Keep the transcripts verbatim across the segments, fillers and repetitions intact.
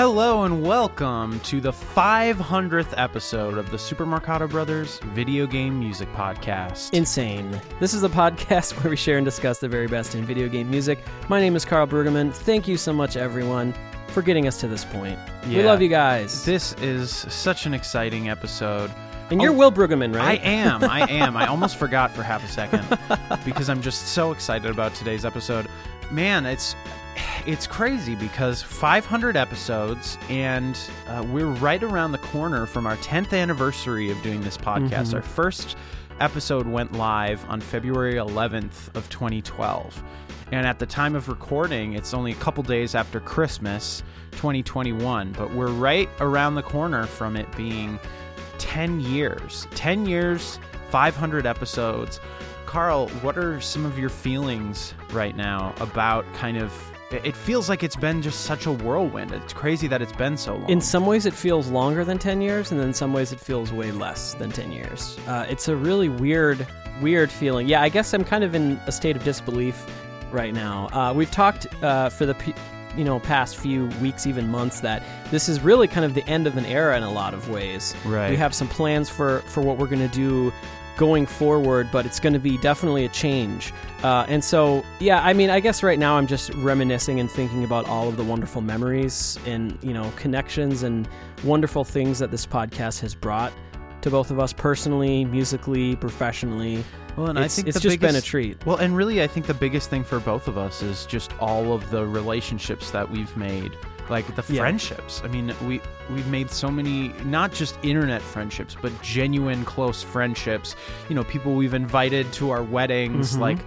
Hello and welcome to the five hundredth episode of the Super Marcato Brothers Video Game Music Podcast. Insane. This is the podcast where we share and discuss the very best in video game music. My name is Carl Brueggemann. Thank you so much, everyone, for getting us to this point. Yeah. We love you guys. This is such an exciting episode. And you're oh, Will Brueggemann, right? I am. I am. I almost forgot for half a second because I'm just so excited about today's episode. Man, it's... It's crazy because five hundred episodes, and uh, we're right around the corner from our tenth anniversary of doing this podcast. Mm-hmm. Our first episode went live on February eleventh of twenty twelve, and at the time of recording, it's only a couple days after Christmas twenty twenty-one, but we're right around the corner from it being ten years, ten years, five hundred episodes. Carl, what are some of your feelings right now about kind of... It feels like it's been just such a whirlwind. It's crazy that it's been so long. In some ways, it feels longer than ten years, and in some ways, it feels way less than ten years. Uh, it's a really weird, weird feeling. Yeah, I guess I'm kind of in a state of disbelief right now. Uh, we've talked uh, for the you know past few weeks, even months, that this is really kind of the end of an era in a lot of ways. Right. We have some plans for, for what we're going to do going forward, but it's going to be definitely a change. Uh, and so, yeah, I mean, I guess right now I'm just reminiscing and thinking about all of the wonderful memories and, you know, connections and wonderful things that this podcast has brought to both of us personally, musically, professionally. Well, and it's, I think it's just biggest, been a treat. Well, and really, I think the biggest thing for both of us is just all of the relationships that we've made. Like the friendships. Yeah. I mean, we, we've made so many, not just internet friendships, but genuine close friendships. You know, people we've invited to our weddings, mm-hmm. like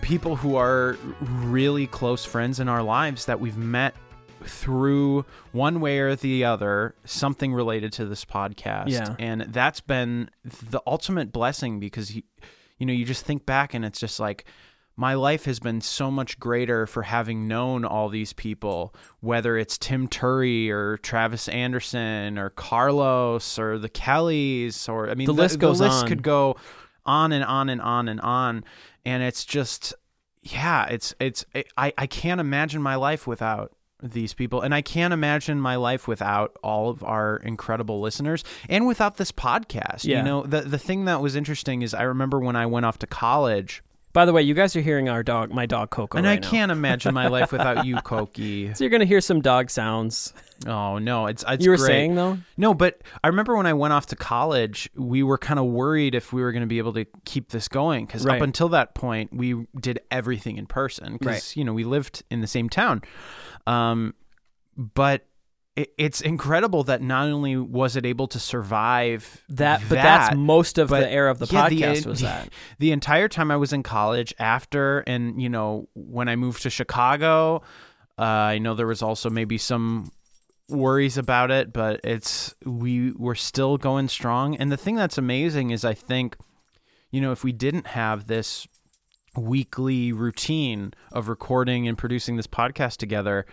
people who are really close friends in our lives that we've met through one way or the other, something related to this podcast. Yeah. And that's been the ultimate blessing because, you, you know, you just think back and it's just like, my life has been so much greater for having known all these people, whether it's Tim Turry or Travis Anderson or Carlos or the Kellys, or I mean, the, the list goes the list on. Could go on and on and on and on. And it's just, yeah, it's, it's, it, I, I can't imagine my life without these people. And I can't imagine my life without all of our incredible listeners and without this podcast. Yeah. You know, the, the thing that was interesting is I remember when I went off to college. By the way, you guys are hearing our dog, my dog Coco, and right I now. Can't imagine my life without you, Koki. So you're gonna hear some dog sounds. Oh no, it's, it's you were great. Saying though. No, but I remember when I went off to college, we were kind of worried if we were going to be able to keep this going because right. up until that point, we did everything in person because right. you know we lived in the same town. Um, but it, it's incredible that not only was it able to survive that, that but that's most of but, the era of the yeah, podcast the, was that the entire time I was in college after, and you know, when I moved to Chicago, uh, I know there was also maybe some worries about it, but it's, we were still going strong. And the thing that's amazing is I think, you know, if we didn't have this weekly routine of recording and producing this podcast together,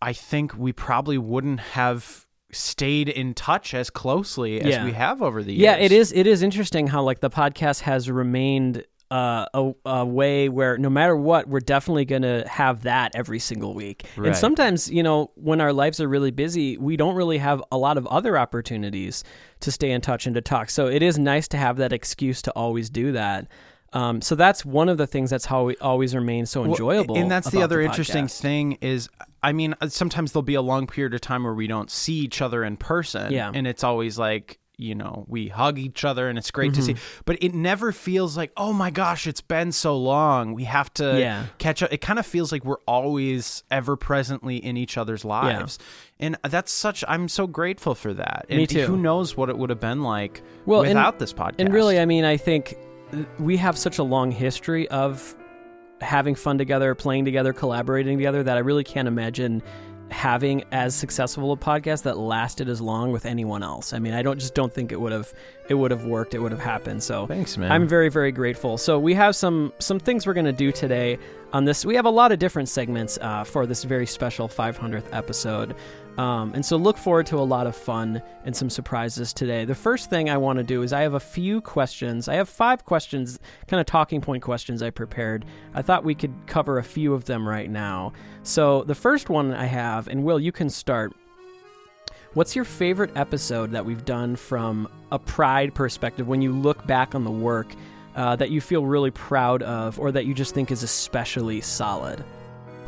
I think we probably wouldn't have stayed in touch as closely as yeah. we have over the years. Yeah, it is. It is interesting how like the podcast has remained uh, a, a way where no matter what, we're definitely going to have that every single week. Right. And sometimes, you know, when our lives are really busy, we don't really have a lot of other opportunities to stay in touch and to talk. So it is nice to have that excuse to always do that. Um, so that's one of the things that's how we always remain so enjoyable. Well, and that's the other the interesting thing is, I mean, sometimes there'll be a long period of time where we don't see each other in person. Yeah. And it's always like, you know, we hug each other and it's great mm-hmm. to see, but it never feels like, oh my gosh, it's been so long. We have to yeah. catch up. It kind of feels like we're always ever presently in each other's lives. Yeah. And that's such, I'm so grateful for that. Me and too. Who knows what it would have been like well, without and, this podcast. And really, I mean, I think we have such a long history of having fun together, playing together, collaborating together that I really can't imagine having as successful a podcast that lasted as long with anyone else. I mean, I don't just don't think it would have it would have worked. It would have happened. So thanks, man. I'm very, very grateful. So we have some some things we're going to do today. on this. We have a lot of different segments uh, for this very special five hundredth episode. Um, and so look forward to a lot of fun and some surprises today. The first thing I want to do is I have a few questions. I have five questions, kind of talking point questions I prepared. I thought we could cover a few of them right now. So the first one I have, and Will, you can start. What's your favorite episode that we've done from a pride perspective when you look back on the work uh, that you feel really proud of or that you just think is especially solid?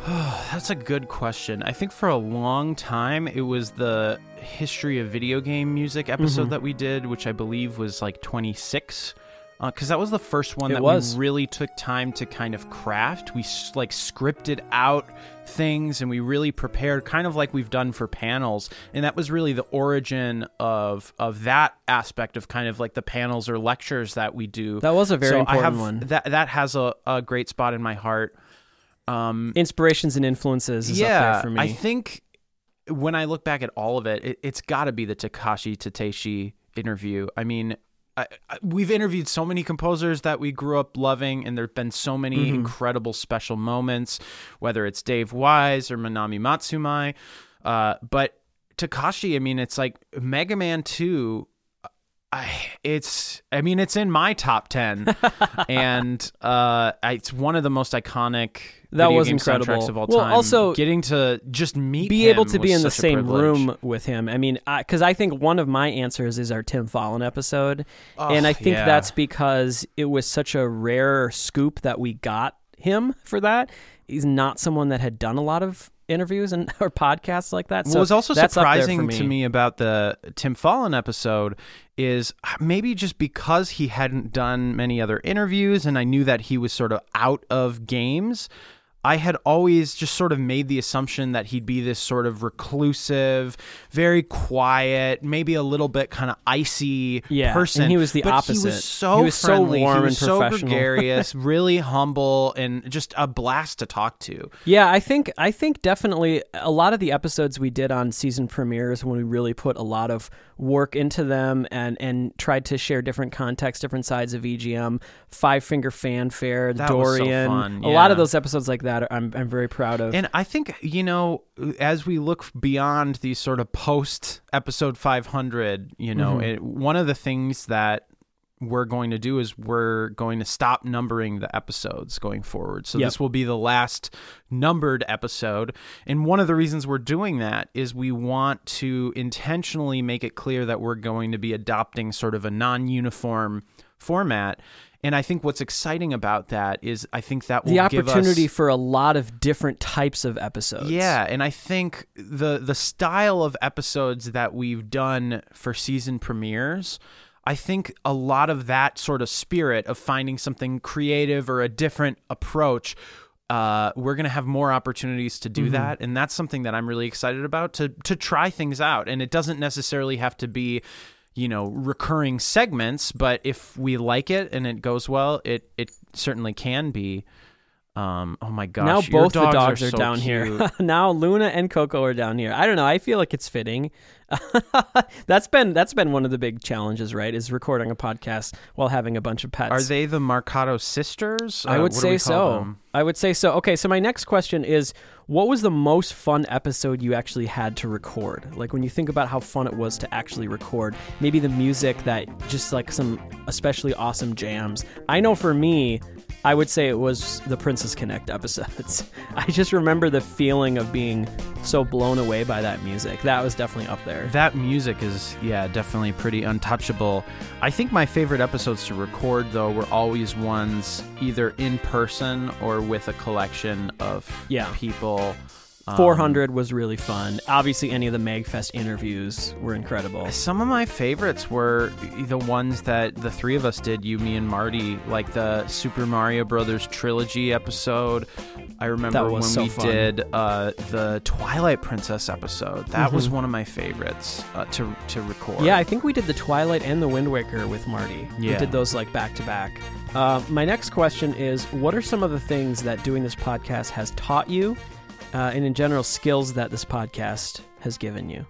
That's a good question. I think for a long time, it was the history of video game music episode mm-hmm. that we did, which I believe was like twenty-six, because uh, that was the first one it that was. we really took time to kind of craft. We like scripted out things and we really prepared, kind of like we've done for panels. And that was really the origin of of that aspect of kind of like the panels or lectures that we do. That was a very so important I have, one. That, that has a, a great spot in my heart. Um, Inspirations and influences is yeah, up there for me. I think when I look back at all of it, it it's got to be the Takashi Tateishi interview. I mean, I, I, we've interviewed so many composers that we grew up loving, and there have been so many mm-hmm. incredible special moments, whether it's Dave Wise or Manami Matsumae. Uh, but Takashi, I mean, it's like Mega Man two. I, it's, I mean, it's in my top ten, and uh, it's one of the most iconic that video was game incredible. soundtracks of all well, time. Also, getting to just meet be him able to be in the same room with him. I mean, because I, I think one of my answers is our Tim Follin episode, oh, and I think yeah. that's because it was such a rare scoop that we got him for that. He's not someone that had done a lot of interviews and or podcasts like that. So what was also surprising me. to me about the Tim Follin episode is maybe just because he hadn't done many other interviews and I knew that he was sort of out of games, I had always just sort of made the assumption that he'd be this sort of reclusive, very quiet, maybe a little bit kind of icy yeah, person. And he was the but opposite. He was so he was friendly, so warm he was and so professional, gregarious, really humble, and just a blast to talk to. Yeah, I think I think definitely a lot of the episodes we did on season premieres when we really put a lot of work into them and and tried to share different contexts, different sides of E G M, Five Finger Fanfare, that Dorian, so fun, yeah. a lot of those episodes like that. That I'm I'm very proud of. And I think, you know, as we look beyond these sort of post episode five hundred, you know, mm-hmm. it, one of the things that we're going to do is we're going to stop numbering the episodes going forward. So yep. this will be the last numbered episode. And one of the reasons we're doing that is we want to intentionally make it clear that we're going to be adopting sort of a non-uniform format. And I think what's exciting about that is I think that will the opportunity give us, for a lot of different types of episodes. Yeah, and I think the the style of episodes that we've done for season premieres, I think a lot of that sort of spirit of finding something creative or a different approach, uh, we're going to have more opportunities to do mm-hmm. that. And that's something that I'm really excited about, to to try things out. And it doesn't necessarily have to be, you know, recurring segments, but if we like it and it goes well, it it certainly can be. Um, oh my gosh! Now both dogs the dogs are, are so down cute. here. Now Luna and Coco are down here. I don't know. I feel like it's fitting. that's been that's been one of the big challenges, right? Is recording a podcast while having a bunch of pets. Are they the Marcato sisters? I would uh, say so. Them? I would say so. Okay, so my next question is: what was the most fun episode you actually had to record? Like when you think about how fun it was to actually record, maybe the music that just like some especially awesome jams. I know for me, I would say it was the Princess Connect episodes. I just remember the feeling of being so blown away by that music. That was definitely up there. That music is, yeah, definitely pretty untouchable. I think my favorite episodes to record, though, were always ones either in person or with a collection of yeah. people. four hundred um, was really fun. Obviously, any of the MagFest interviews were incredible. Some of my favorites were the ones that the three of us did, you, me, and Marty, like the Super Mario Brothers trilogy episode. I remember when so we fun. did uh, the Twilight Princess episode. That mm-hmm. was one of my favorites uh, to to record. Yeah, I think we did the Twilight and the Wind Waker with Marty. Yeah. We did those like back to back. Uh, my next question is, what are some of the things that doing this podcast has taught you? Uh, and in general, skills that this podcast has given you?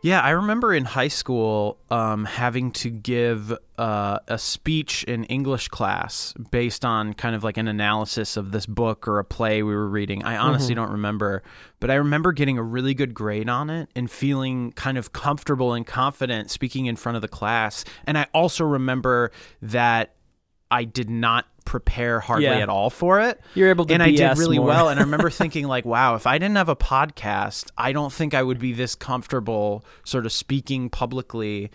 Yeah, I remember in high school um, having to give uh, a speech in English class based on kind of like an analysis of this book or a play we were reading. I honestly mm-hmm. don't remember, but I remember getting a really good grade on it and feeling kind of comfortable and confident speaking in front of the class. And I also remember that I did not prepare hardly yeah. at all for it. You're able to and B S I did really more. well. And I remember thinking like, wow, if I didn't have a podcast, I don't think I would be this comfortable sort of speaking publicly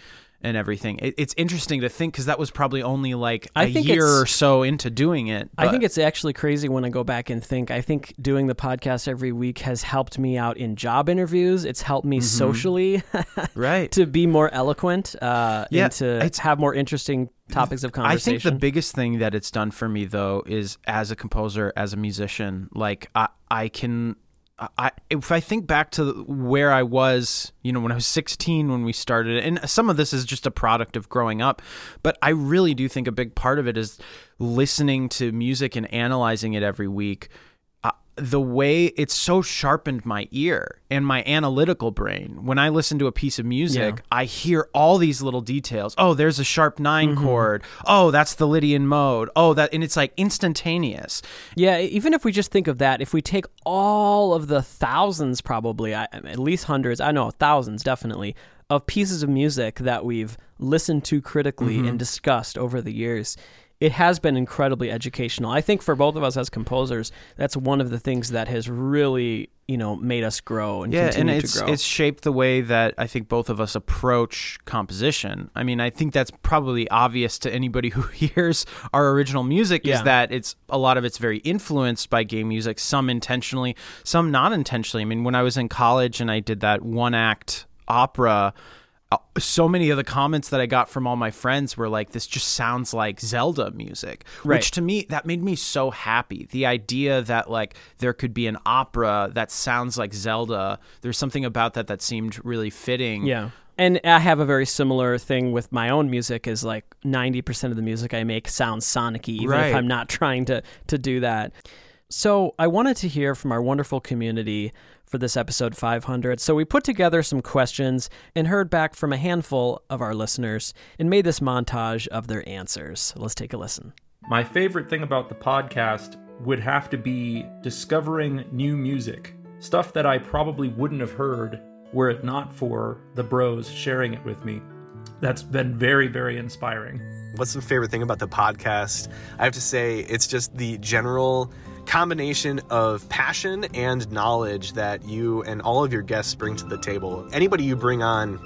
and everything. It, it's interesting to think because that was probably only like a year or so into doing it. But I think it's actually crazy when I go back and think. I think doing the podcast every week has helped me out in job interviews. It's helped me mm-hmm. socially right. to be more eloquent uh, yeah, and to have more interesting topics of conversation. I think the biggest thing that it's done for me, though, is as a composer, as a musician, like I, I can... I, if I think back to where I was, you know, when I was sixteen when we started, and some of this is just a product of growing up, but I really do think a big part of it is listening to music and analyzing it every week. Uh, the way it's so sharpened my ear and my analytical brain. When I listen to a piece of music, yeah. I hear all these little details. Oh, there's a sharp nine mm-hmm. chord. Oh, that's the Lydian mode. Oh, that, and it's like instantaneous. Yeah, even if we just think of that, if we take all of the thousands, probably at least hundreds, I know thousands definitely, of pieces of music that we've listened to critically mm-hmm. and discussed over the years, it has been incredibly educational. I think for both of us as composers, that's one of the things that has really, you know, made us grow and yeah, continue and to grow. Yeah, and it's shaped the way that I think both of us approach composition. I mean, I think that's probably obvious to anybody who hears our original music yeah. is that it's a lot of it's very influenced by game music, some intentionally, some not intentionally. I mean, when I was in college and I did that one-act opera, so many of the comments that I got from all my friends were like, this just sounds like Zelda music, right. which to me, that made me so happy. The idea that like there could be an opera that sounds like Zelda, there's something about that that seemed really fitting. Yeah. And I have a very similar thing with my own music is like ninety percent of the music I make sounds sonic-y, even right. if I'm not trying to, to do that. So I wanted to hear from our wonderful community for this episode five hundred. So we put together some questions and heard back from a handful of our listeners and made this montage of their answers. Let's take a listen. My favorite thing about the podcast would have to be discovering new music, stuff that I probably wouldn't have heard were it not for the bros sharing it with me. That's been very, very inspiring. What's the favorite thing about the podcast? I have to say it's just the general combination of passion and knowledge that you and all of your guests bring to the table. Anybody you bring on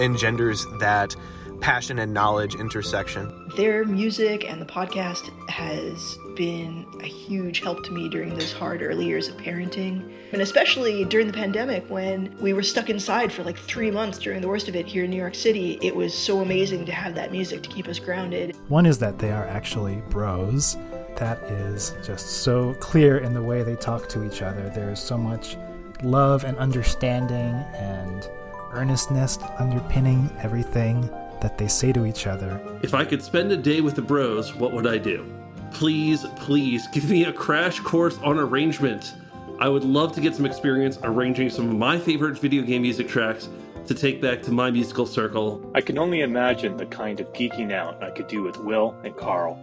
engenders that passion and knowledge intersection. Their music and the podcast has been a huge help to me during those hard early years of parenting, and especially during the pandemic when we were stuck inside for like three months during the worst of it here in New York City. It was so amazing to have that music to keep us grounded. One is that they are actually bros. That is just so clear in the way they talk to each other. There's so much love and understanding and earnestness underpinning everything that they say to each other. If I could spend a day with the bros, what would I do? Please, please give me a crash course on arrangement. I would love to get some experience arranging some of my favorite video game music tracks to take back to my musical circle. I can only imagine the kind of geeking out I could do with Will and Carl,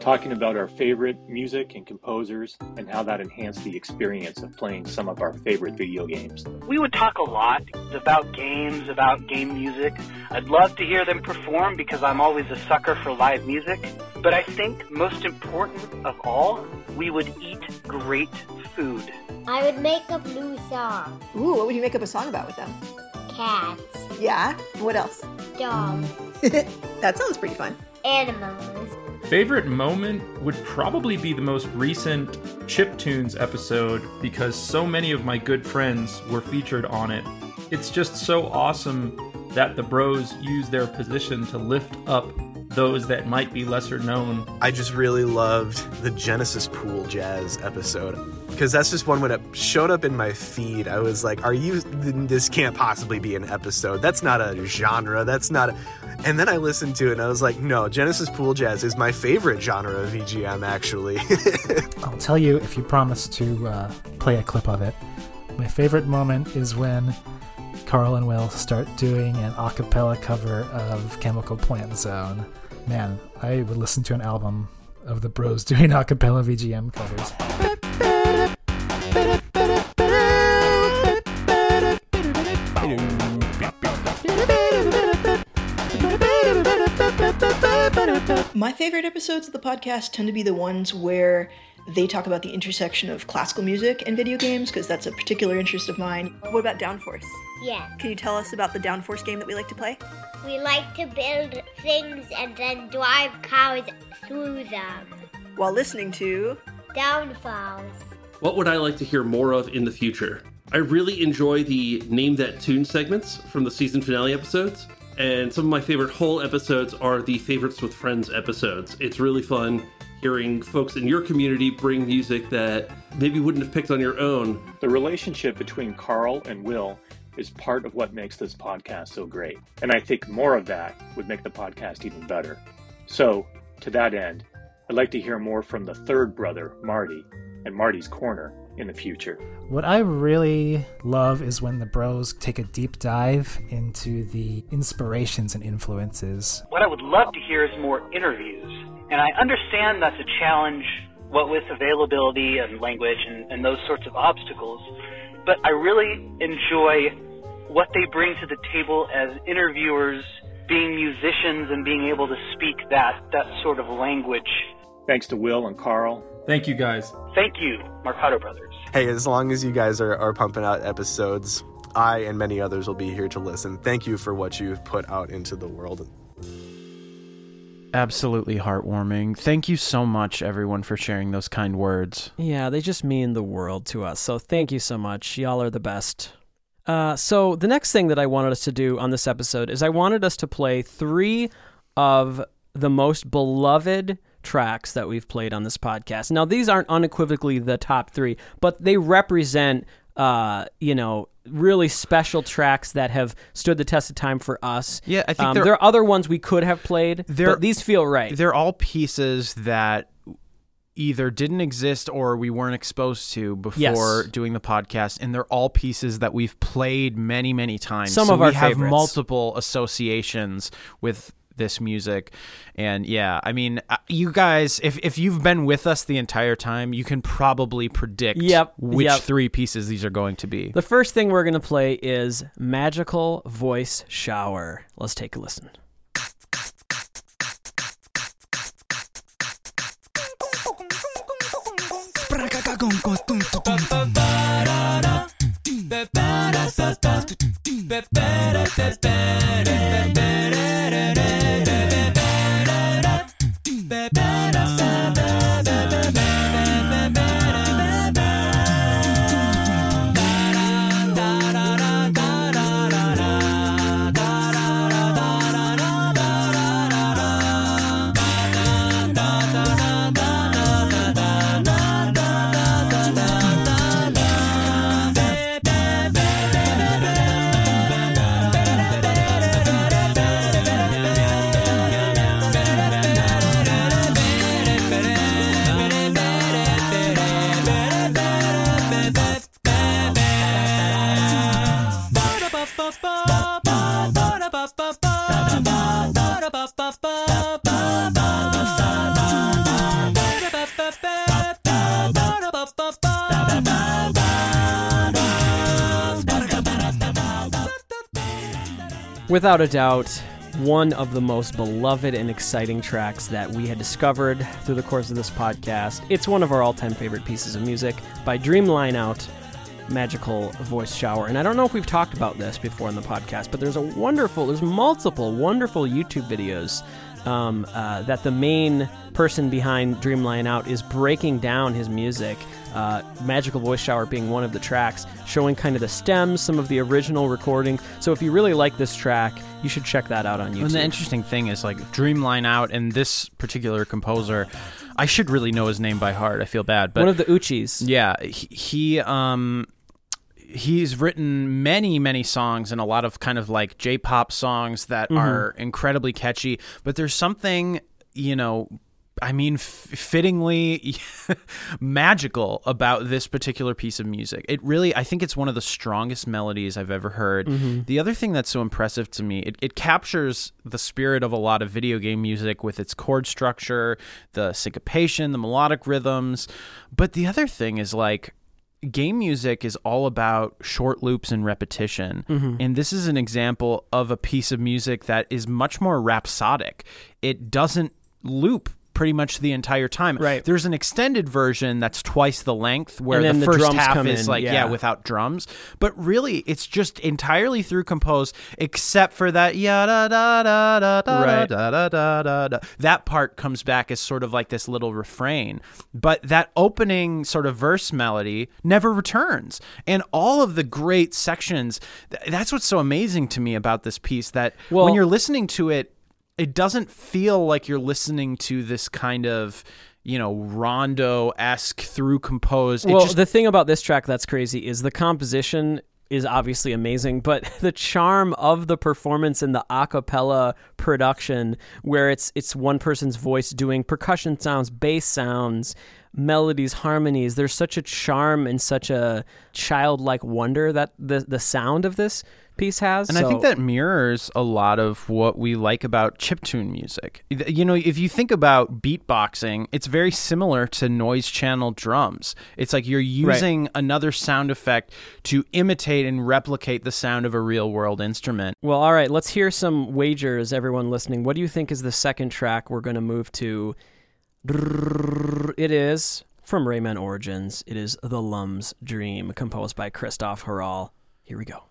talking about our favorite music and composers and how that enhanced the experience of playing some of our favorite video games. We would talk a lot about games, about game music. I'd love to hear them perform because I'm always a sucker for live music. But I think most important of all, we would eat great food. I would make up new songs. Ooh, what would you make up a song about with them? Cats. Yeah? What else? Dogs. That sounds pretty fun. Animals. Favorite moment would probably be the most recent Chiptunes episode because so many of my good friends were featured on it. It's just so awesome that the bros use their position to lift up those that might be lesser known. I just really loved the Genesis Pool Jazz episode because that's just one when it showed up in my feed. I was like, are you, this can't possibly be an episode. That's not a genre. That's not a... And then I listened to it, and I was like, no, Genesis Pool Jazz is my favorite genre of E G M, actually. I'll tell you if you promise to uh, play a clip of it. My favorite moment is when Carl and Will start doing an a cappella cover of Chemical Plant Zone. Man, I would listen to an album of the bros doing a cappella V G M covers. My favorite episodes of the podcast tend to be the ones where they talk about the intersection of classical music and video games, because that's a particular interest of mine. What about Downforce? Yeah. Can you tell us about the Downforce game that we like to play? We like to build things and then drive cars through them. While listening to... Downfalls. What would I like to hear more of in the future? I really enjoy the Name That Tune segments from the season finale episodes. And some of my favorite whole episodes are the Favorites with Friends episodes. It's really fun hearing folks in your community bring music that maybe you wouldn't have picked on your own. The relationship between Carl and Will is part of what makes this podcast so great. And I think more of that would make the podcast even better. So, to that end, I'd like to hear more from the third brother, Marty, and Marty's Corner in the future. What I really love is when the bros take a deep dive into the inspirations and influences. What I would love to hear is more interviews. And I understand that's a challenge, what with availability and language and, and those sorts of obstacles. But I really enjoy what they bring to the table as interviewers, being musicians and being able to speak that, that sort of language. Thanks to Will and Carl. Thank you, guys. Thank you, Marcato Brothers. Hey, as long as you guys are, are pumping out episodes, I and many others will be here to listen. Thank you for what you've put out into the world. Absolutely heartwarming. Thank you so much, everyone, for sharing those kind words. Yeah, they just mean the world to us, so thank you so much. Y'all are the best. Uh, so the next thing that I wanted us to do on this episode is I wanted us to play three of the most beloved tracks that we've played on this podcast. Now, these aren't unequivocally the top three, but they represent, uh, you know, really special tracks that have stood the test of time for us. Yeah, I think um, there are other ones we could have played, but these feel right. They're all pieces that either didn't exist or we weren't exposed to before yes. doing the podcast, and they're all pieces that we've played many, many times. Some so of our we favorites. have multiple associations with this music. And yeah, I mean, you guys, if if you've been with us the entire time, you can probably predict yep, which yep. three pieces these are going to be. The first thing we're going to play is Magical Voice Shower. Let's take a listen. Without a doubt, one of the most beloved and exciting tracks that we had discovered through the course of this podcast. It's one of our all-time favorite pieces of music by Dreamline Out, Magical Voice Shower. And I don't know if we've talked about this before in the podcast, but there's a wonderful, there's multiple wonderful YouTube videos um, uh, that the main person behind Dreamline Out is breaking down his music. Uh, Magical Voice Shower being one of the tracks, showing kind of the stems, some of the original recordings. So if you really like this track, you should check that out on YouTube. And the interesting thing is, like, Dreamline Out and this particular composer, I should really know his name by heart. I feel bad, but one of the Uchis. Yeah, he, he um he's written many, many songs and a lot of kind of like J-pop songs that mm-hmm. are incredibly catchy. But there's something, you know, I mean, f- fittingly magical about this particular piece of music. It really, I think it's one of the strongest melodies I've ever heard. Mm-hmm. The other thing that's so impressive to me, it, it captures the spirit of a lot of video game music with its chord structure, the syncopation, the melodic rhythms. But the other thing is, like, game music is all about short loops and repetition. Mm-hmm. And this is an example of a piece of music that is much more rhapsodic. It doesn't loop pretty much the entire time. Right. There's an extended version that's twice the length where the, the first half is in, like, yeah. yeah, without drums. But really, it's just entirely through composed, except for that yeah da da da da da, right. da da da da da. That part comes back as sort of like this little refrain. But that opening sort of verse melody never returns. And all of the great sections, th- that's what's so amazing to me about this piece, that well, when you're listening to it, it doesn't feel like you're listening to this kind of, you know, rondo-esque through composed. Well, just... the thing about this track that's crazy is the composition is obviously amazing, but the charm of the performance and the a cappella production, where it's it's one person's voice doing percussion sounds, bass sounds, melodies, harmonies. There's such a charm and such a childlike wonder that the the sound of this piece has. And so, I think that mirrors a lot of what we like about chiptune music. You know, if you think about beatboxing, it's very similar to noise channel drums. It's like you're using right. another sound effect to imitate and replicate the sound of a real world instrument. Well, all right, let's hear some wagers, everyone listening. What do you think is the second track we're going to move to? It is from Rayman Origins. It is The Lum's Dream, composed by Christophe Harral. Here we go.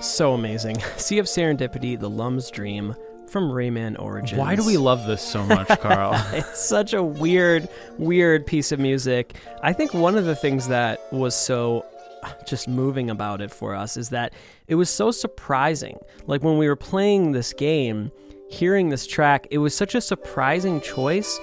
So amazing. Sea of Serendipity, The Lum's Dream from Rayman Origins. Why do we love this so much, Carl? It's such a weird, weird piece of music. I think one of the things that was so just moving about it for us is that it was so surprising. Like, when we were playing this game, hearing this track, it was such a surprising choice.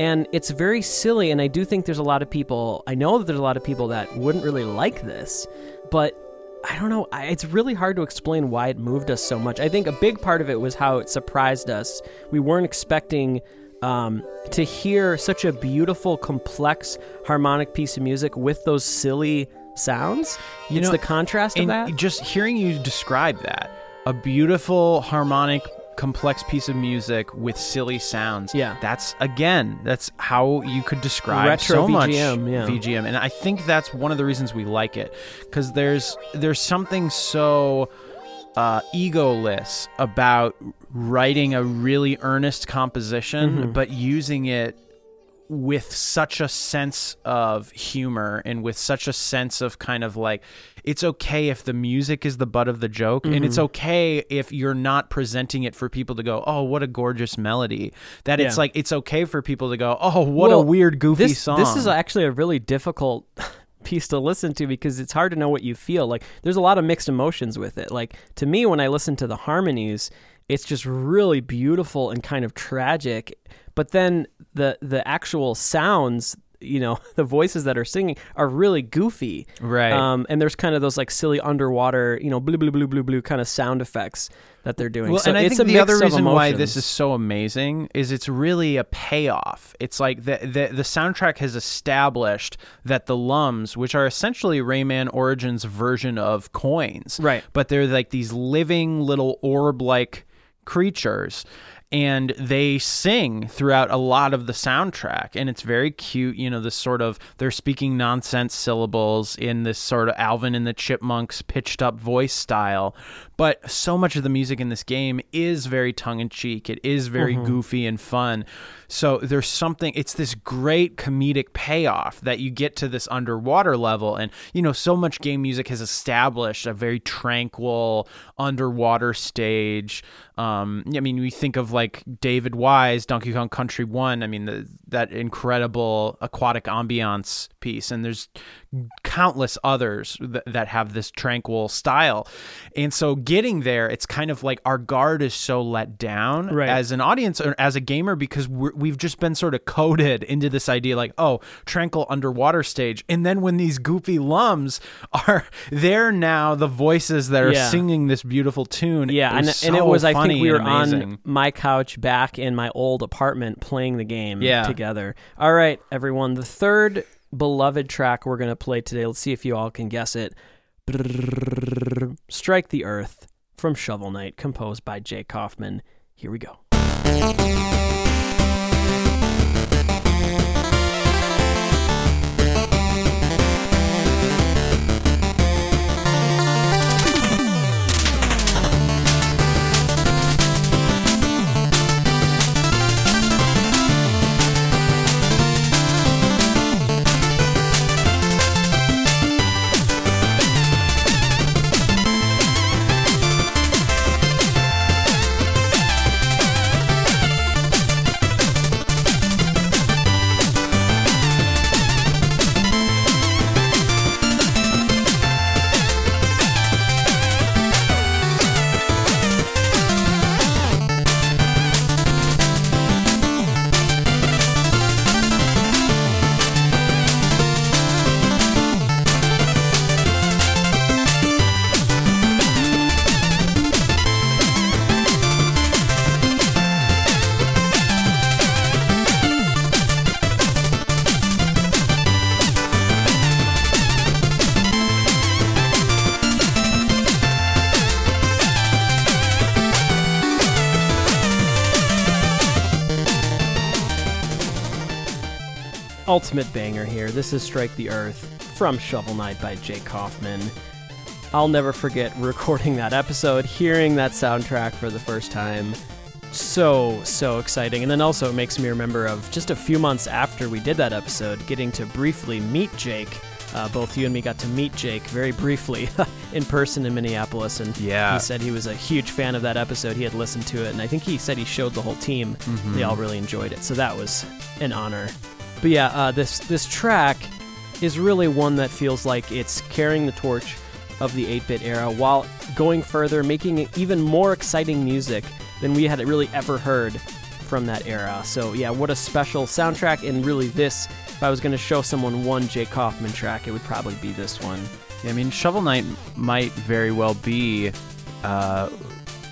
And it's very silly, and I do think there's a lot of people, I know that there's a lot of people that wouldn't really like this, but I don't know. It's really hard to explain why it moved us so much. I think a big part of it was how it surprised us. We weren't expecting um, to hear such a beautiful, complex, harmonic piece of music with those silly sounds. You it's know, the contrast of that. Just hearing you describe that, a beautiful, harmonic, complex piece of music with silly sounds. Yeah. That's, again, that's how you could describe retro so much V G M, yeah. V G M. And I think that's one of the reasons we like it, because there's, there's something so uh, egoless about writing a really earnest composition, mm-hmm. but using it with such a sense of humor and with such a sense of kind of like, it's okay if the music is the butt of the joke, mm-hmm. and it's okay if you're not presenting it for people to go, oh, what a gorgeous melody. That yeah. it's like, it's okay for people to go, oh, what well, a weird, goofy this, song. This is actually a really difficult piece to listen to, because it's hard to know what you feel. Like, there's a lot of mixed emotions with it. Like, to me, when I listen to the harmonies, it's just really beautiful and kind of tragic. But then the the actual sounds you know, the voices that are singing are really goofy. Right. Um, and there's kind of those like silly underwater, you know, blue, blue, blue, blue, blue kind of sound effects that they're doing. Well, so and I it's think a the other reason emotions. Why this is so amazing is it's really a payoff. It's like the, the the soundtrack has established that the Lums, which are essentially Rayman Origins' version of coins, right? But they're like these living little orb-like creatures. And they sing throughout a lot of the soundtrack, and it's very cute, you know, this sort of, they're speaking nonsense syllables in this sort of Alvin and the Chipmunks pitched up voice style. But so much of the music in this game is very tongue-in-cheek. It is very mm-hmm. goofy and fun. So there's something, it's this great comedic payoff that you get to this underwater level. And, you know, so much game music has established a very tranquil underwater stage. Um, I mean, we think of like David Wise, Donkey Kong Country one. I mean, the, that incredible aquatic ambiance piece. And there's countless others th- that have this tranquil style. And so getting there, it's kind of like our guard is so let down right. as an audience or as a gamer, because we're, we've just been sort of coded into this idea like, oh, tranquil underwater stage. And then when these goofy Lums are there now, the voices that are yeah. singing this beautiful tune. Yeah, and, so and it was, I think we were on my couch back in my old apartment playing the game yeah. together. All right, everyone, the third beloved track we're going to play today. Let's see if you all can guess it. Strike the Earth from Shovel Knight, composed by Jake Kaufman. Here we go. Ultimate banger here. This is Strike the Earth from Shovel Knight by Jake Kaufman. I'll never forget recording that episode, hearing that soundtrack for the first time. So, so exciting. And then also it makes me remember of just a few months after we did that episode, getting to briefly meet Jake. Uh, both you and me got to meet Jake very briefly in person in Minneapolis, and yeah. he said he was a huge fan of that episode. He had listened to it, and I think he said he showed the whole team. Mm-hmm. They all really enjoyed it. So that was an honor. But yeah, uh, this this track is really one that feels like it's carrying the torch of the eight-bit era while going further, making it even more exciting music than we had really ever heard from that era. So yeah, what a special soundtrack, and really this, if I was going to show someone one Jake Kaufman track, it would probably be this one. Yeah, I mean, Shovel Knight might very well be uh,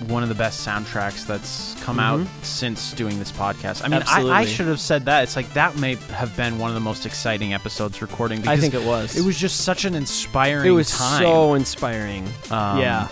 one of the best soundtracks that's come mm-hmm. out since doing this podcast. I mean, I, I should have said that. It's like that may have been one of the most exciting episodes recording. Because I think it was. It was just such an inspiring. It was time. so inspiring. Um, yeah.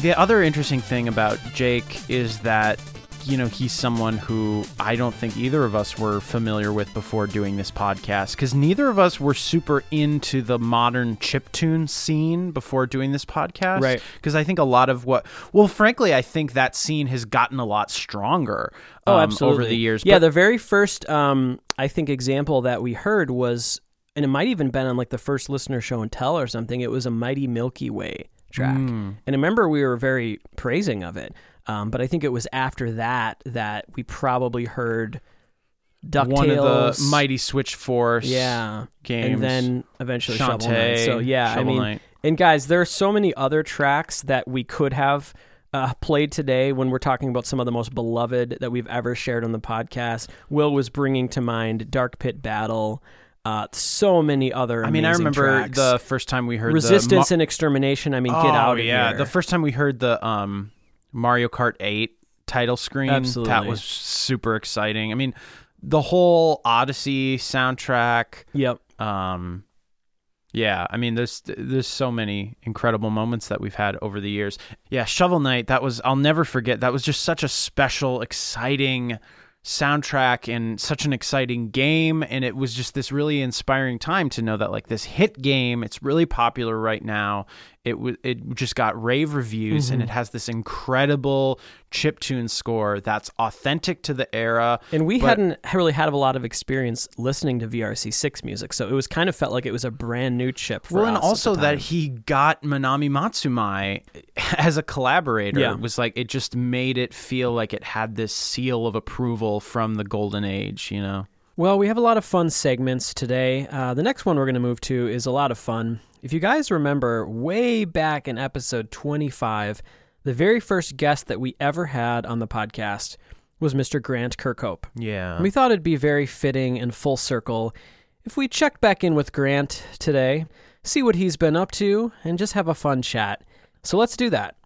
The other interesting thing about Jake is that, you know, he's someone who I don't think either of us were familiar with before doing this podcast, because neither of us were super into the modern chiptune scene before doing this podcast. Right. Because I think a lot of what, well, frankly, I think that scene has gotten a lot stronger um, oh, absolutely. over the years. Yeah, but the very first, um, I think, example that we heard was, and it might even been on like the first listener show and tell or something, it was a Mighty Milky Way track. Mm. And I remember we were very praising of it. Um, but I think it was after that that we probably heard DuckTales. One of the Mighty Switch Force yeah. games. And then eventually Shantae, Shovel Knight. So, yeah, Shovel I mean, Knight. And guys, there are so many other tracks that we could have uh, played today when we're talking about some of the most beloved that we've ever shared on the podcast. Will was bringing to mind Dark Pit Battle. Uh, so many other. I mean, I remember tracks. The first time we heard Resistance the Ma- and Extermination. I mean, oh, get out of yeah. here. The first time we heard the um, Mario Kart eight title screen, Absolutely. That was super exciting. I mean, the whole Odyssey soundtrack. Yep. Um, yeah. I mean, there's there's so many incredible moments that we've had over the years. Yeah, Shovel Knight. That was I'll never forget. That was just such a special, exciting soundtrack and such an exciting game, and it was just this really inspiring time to know that, like, this hit game, it's really popular right now, it w- it just got rave reviews, mm-hmm. and it has this incredible chiptune score that's authentic to the era, and we but- hadn't really had a lot of experience listening to V R C six music, so it was kind of felt like it was a brand new chip for well us and also that he got Manami Matsumae as a collaborator. Yeah. It was like it just made it feel like it had this seal of approval from the golden age, you know? Well, we have a lot of fun segments today. Uh, the next one we're going to move to is a lot of fun. If you guys remember, way back in episode twenty-five, the very first guest that we ever had on the podcast was Mister Grant Kirkhope. Yeah. We thought it'd be very fitting and full circle if we checked back in with Grant today, see what he's been up to, and just have a fun chat. So let's do that.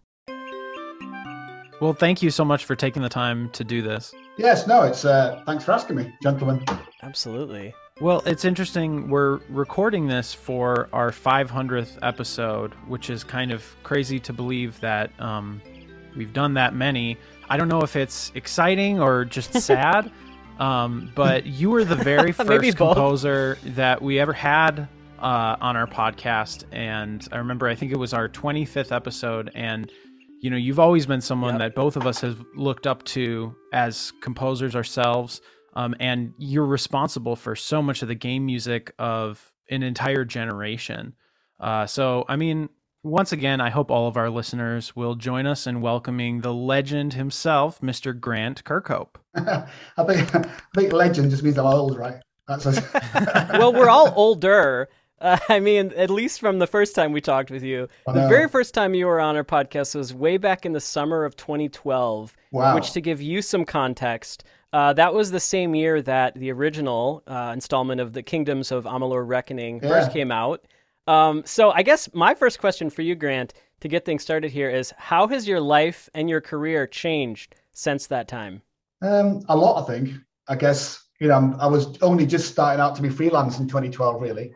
Well, thank you so much for taking the time to do this. Yes, no, it's uh, thanks for asking me, gentlemen. Absolutely. Well, it's interesting. We're recording this for our five hundredth episode, which is kind of crazy to believe that um, we've done that many. I don't know if it's exciting or just sad, um, but you were the very first composer that we ever had uh, on our podcast. And I remember, I think it was our twenty-fifth episode, and you know, you've always been someone yep. that both of us have looked up to as composers ourselves, um, and you're responsible for so much of the game music of an entire generation. Uh, so, I mean, once again, I hope all of our listeners will join us in welcoming the legend himself, Mister Grant Kirkhope. I think, I think legend just means I'm old, right? That's a... Well, we're all older. Uh, I mean, at least from the first time we talked with you. Oh, the no. very first time you were on our podcast was way back in the summer of twenty twelve, wow. which, to give you some context, uh, that was the same year that the original uh, installment of the Kingdoms of Amalur Reckoning yeah. first came out. Um, so I guess my first question for you, Grant, to get things started here is, how has your life and your career changed since that time? Um, a lot, I think. I guess, you know, I was only just starting out to be freelance in twenty twelve, really.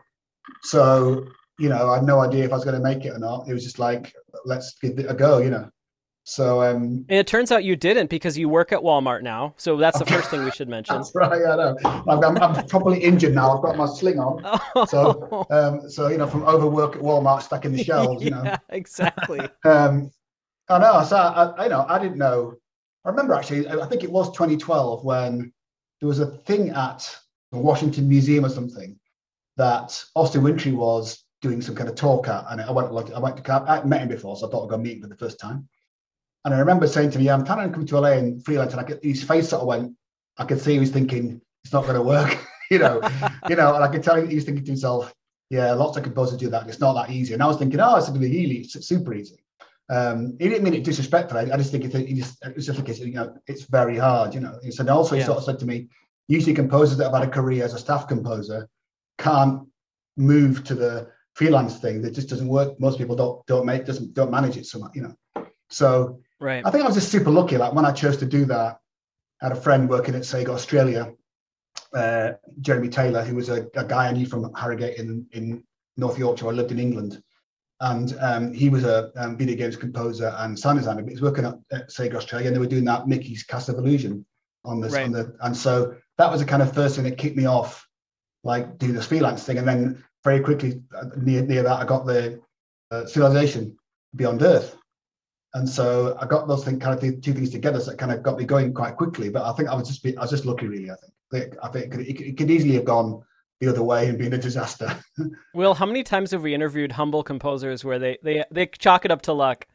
So, you know, I had no idea if I was going to make it or not. It was just like, let's give it a go, you know. So, um, and it turns out you didn't, because you work at Walmart now. So that's the first thing we should mention. That's right. I know. I'm, I'm probably injured now. I've got my sling on. Oh. So, um, so you know, from overwork at Walmart, stuck in the shelves. You yeah, know. Exactly. um, I know. So I, I, you know, I didn't know. I remember actually. I think it was twenty twelve when there was a thing at the Washington Museum or something that Austin Wintry was doing some kind of talk at, and I went like I went to camp. I met him before, so I thought I'd go meet him for the first time. And I remember saying to him, "Yeah, I'm planning to come to L A and freelance." And I could, his face sort of went. I could see he was thinking it's not going to work, you know, you know. And I could tell him he was thinking to himself, "Yeah, lots of composers do that. It's not that easy." And I was thinking, "Oh, it's going to be really super easy." Um, he didn't mean it disrespectfully. I just think it's, he just, it's just like it's, you know, it's very hard, you know. And also, yeah. he sort of said to me, "Usually, composers that have had a career as a staff composer can't move to the freelance thing. That just doesn't work. Most people don't don't make doesn't don't manage it so much, you know." So right. I think I was just super lucky. Like when I chose to do that, I had a friend working at Sega Australia, uh, Jeremy Taylor, who was a, a guy I knew from Harrogate in, in North Yorkshire. I lived in England, and um, he was a um, video games composer and sound designer. But he was working at, at Sega Australia, and they were doing that Mickey's Castle of Illusion on this. Right. On the, and so that was the kind of first thing that kicked me off, like do this freelance thing. And then very quickly near, near that, I got the uh, Civilization Beyond Earth. And so I got those things, kind of the two things together, so it kind of got me going quite quickly. But I think I was just, be, I was just lucky, really, I think. I think it could, it could easily have gone the other way and been a disaster. Will, how many times have we interviewed humble composers where they, they, they chalk it up to luck?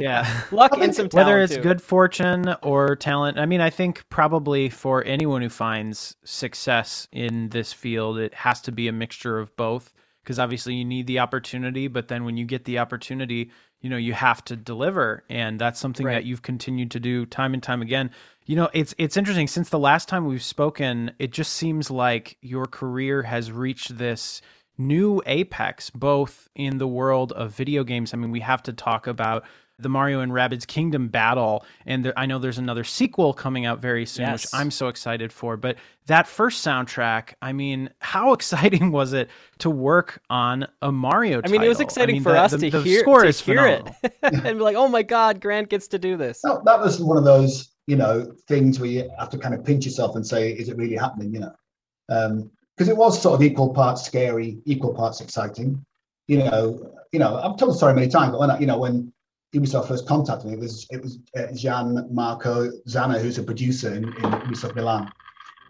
Yeah. Luck and some talent, whether it's too. Good fortune or talent. I mean, I think probably for anyone who finds success in this field, it has to be a mixture of both, because obviously you need the opportunity, but then when you get the opportunity, you know, you have to deliver. And that's something right. that you've continued to do time and time again. You know, it's it's interesting. Since the last time we've spoken, it just seems like your career has reached this new apex, both in the world of video games. I mean, we have to talk about the Mario and Rabbids Kingdom Battle. And there, I know there's another sequel coming out very soon, yes. which I'm so excited for. But that first soundtrack, I mean, how exciting was it to work on a Mario I title? I mean, it was exciting I mean, for the, us the, to the hear, score to is hear it. And be like, oh my God, Grant gets to do this. Well, that was one of those, you know, things where you have to kind of pinch yourself and say, is it really happening, you know? Um, because it was sort of equal parts scary, equal parts exciting. You know, you know, I've told the story many times, but when I, you know, when Ubisoft first contacted me, it was it was uh, Gianmarco Zanna, who's a producer in, in Ubisoft Milan,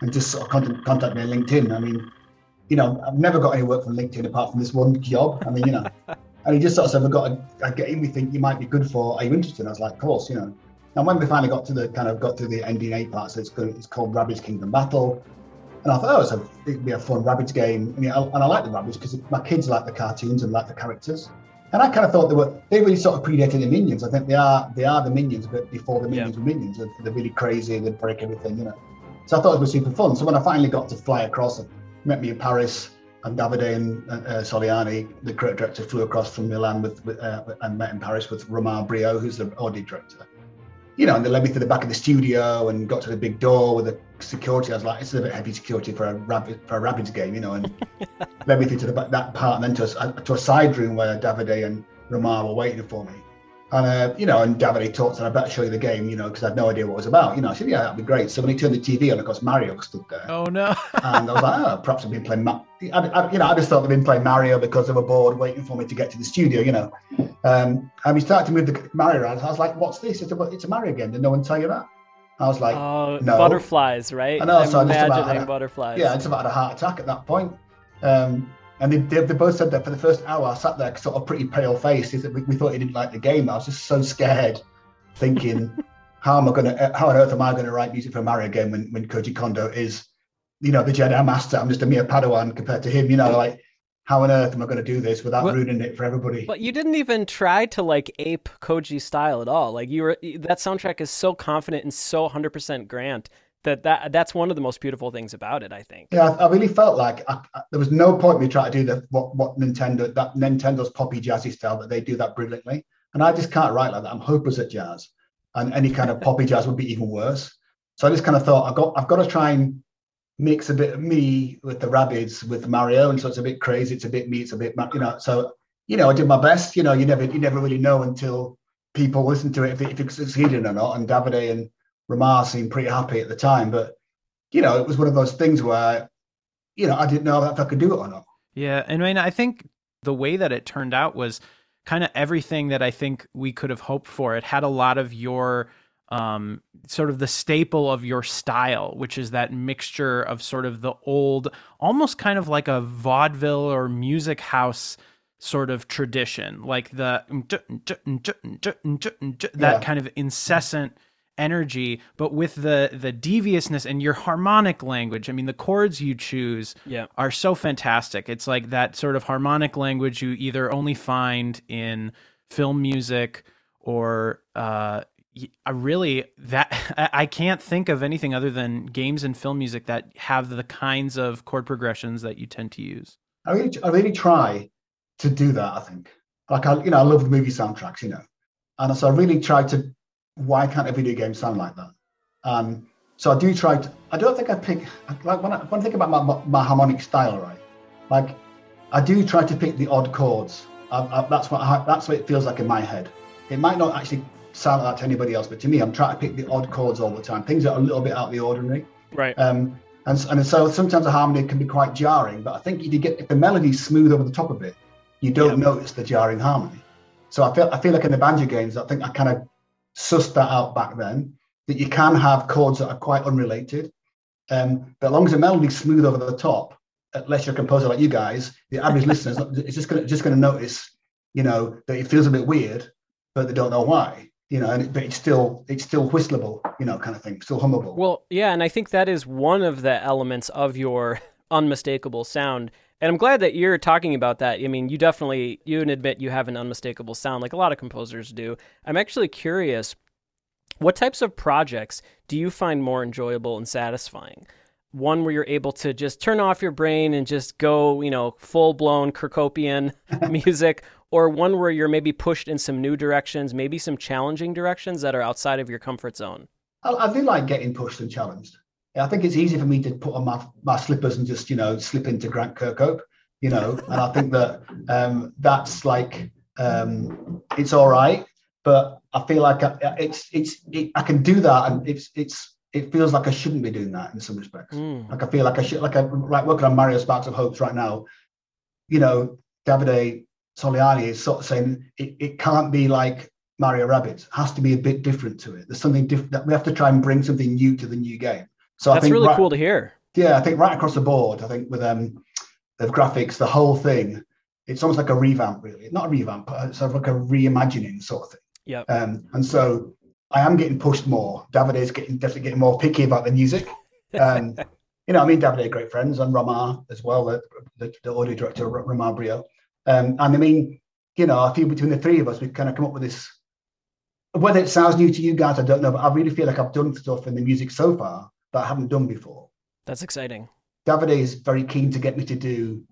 and just sort of contacted contact me on LinkedIn. I mean, you know, I've never got any work from LinkedIn apart from this one job. I mean, you know, and he just sort of said, we've got a, a game we think you might be good for. Are you interested? And I was like, of course, you know. And when we finally got to the kind of got to the N D A part, so it's, good, it's called Rabbids Kingdom Battle. And I thought, oh, it's a, it'd be a fun Rabbids game. And, you know, and I like the Rabbids because my kids like the cartoons and like the characters. And I kind of thought they were, they really sort of predated the Minions. I think they are they are the Minions, but before the Minions yeah. were Minions. They're, they're really crazy, they break everything, you know. So I thought it was super fun. So when I finally got to fly across, and met me in Paris, and Davide and uh, Soliani, the creative director, flew across from Milan with, with uh, and met in Paris with Romain Brio, who's the audio director. You know, and they led me through the back of the studio and got to the big door with the security. I was like, it's a bit heavy security for a Rabbids, for a Rabbids game, you know, and led me through to the back, that part and then to a, to a side room where Davide and Ramar were waiting for me. And, uh, you know, and Davide talked and I better show you the game, you know, because I had no idea what it was about. You know, I said, yeah, that'd be great. So when he turned the T V on, of course, Mario stood there. Oh, no. And I was like, oh, perhaps I've been playing, Ma- I, I, you know, I just thought they'd been playing Mario because they were bored waiting for me to get to the studio, you know. Um, and we started to move the Mario around. I was like, what's this? It's a, it's a Mario game. Did no one tell you that? I was like, oh, no. Butterflies, right? I know, I'm so I just about had a, butterflies. Yeah, I just about had a heart attack at that point. Um, and they, they, they both said that for the first hour, I sat there sort of pretty pale faced. We, we thought he didn't like the game. I was just so scared, thinking, how am I going to, how on earth am I going to write music for a Mario game when, when Koji Kondo is, you know, the Jedi Master? I'm just a mere Padawan compared to him, you know, like, how on earth am I going to do this without but, ruining it for everybody? But you didn't even try to like ape Koji's style at all. Like you were, that soundtrack is so confident and so one hundred percent Grant that, that that's one of the most beautiful things about it, I think. Yeah, I, I really felt like I, I, there was no point me trying to do the, what what Nintendo that Nintendo's poppy jazzy style, that they do that brilliantly, and I just can't write like that. I'm hopeless at jazz, and any kind of poppy jazz would be even worse. So I just kind of thought I got I've got to try and mix a bit of me with the Rabbids, with Mario, and so it's a bit crazy, it's a bit me, it's a bit, you know, so, you know, I did my best, you know, you never you never really know until people listen to it, if, they, if it succeeded or not, and Davide and Ramar seemed pretty happy at the time, but, you know, it was one of those things where, you know, I didn't know if I could do it or not. Yeah, and I mean, I think the way that it turned out was kind of everything that I think we could have hoped for. It had a lot of your... Um, sort of the staple of your style, which is that mixture of sort of the old, almost kind of like a vaudeville or music house sort of tradition, like the that kind of incessant energy, but with the the deviousness and your harmonic language. I mean, the chords you choose yeah. are so fantastic. It's like that sort of harmonic language you either only find in film music or uh I really that I can't think of anything other than games and film music that have the kinds of chord progressions that you tend to use. I really, I really try to do that. I think, like I, you know, I love movie soundtracks, you know, and so I really try to. Why can't a video game sound like that? Um, so I do try to. I don't think I pick like when I, when I think about my, my, my harmonic style, right? Like I do try to pick the odd chords. I, I, that's what I, that's what it feels like in my head. It might not actually sound like that to anybody else, but to me, I'm trying to pick the odd chords all the time, things that are a little bit out of the ordinary. Right. Um, and, and so sometimes a harmony can be quite jarring, but I think if you get if the melody's smooth over the top of it, you don't yeah. notice the jarring harmony. So I feel I feel like in the banjo games, I think I kind of sussed that out back then, that you can have chords that are quite unrelated, um, but as long as the melody's smooth over the top, unless you're a composer like you guys, the average listener is just going just going to notice, you know, that it feels a bit weird, but they don't know why. You know, and it, but it's still it's still whistleable, you know, kind of thing, still hummable. Well, yeah, and I think that is one of the elements of your unmistakable sound And I'm glad that you're talking about that. I mean, you definitely, you admit you have an unmistakable sound like a lot of composers do. I'm actually curious, what types of projects do you find more enjoyable and satisfying? One where you're able to just turn off your brain and just go, you know, full-blown Kirkhopian music, or one where you're maybe pushed in some new directions, maybe some challenging directions that are outside of your comfort zone? I, I do like getting pushed and challenged. I think it's easy for me to put on my, my slippers and just, you know, slip into Grant Kirkhope, you know, and I think that um, that's like, um, it's all right, but I feel like I, it's, it's, it, I can do that. And it's, it's, it feels like I shouldn't be doing that in some respects. Mm. Like I feel like I should, like I'm right, working on Mario Sparks of Hopes right now, you know, Davide Soliani is sort of saying it, it can't be like Mario Rabbids, it has to be a bit different to it. There's something different that we have to try and bring something new to the new game. So that's I think really right, cool to hear. Yeah, I think right across the board, I think with um, the graphics, the whole thing, it's almost like a revamp, really. Not a revamp, but it's sort of like a reimagining sort of thing. Yeah. Um, and so I am getting pushed more. Davide's getting definitely getting more picky about the music. Um, you know, I mean, Davide are great friends, and Romain as well, the, the, the audio director, Romain Brio. Um, and I mean, you know, I feel between the three of us, we've kind of come up with this. Whether it sounds new to you guys, I don't know, but I really feel like I've done stuff in the music so far that I haven't done before. That's exciting. Davide is very keen to get me to do,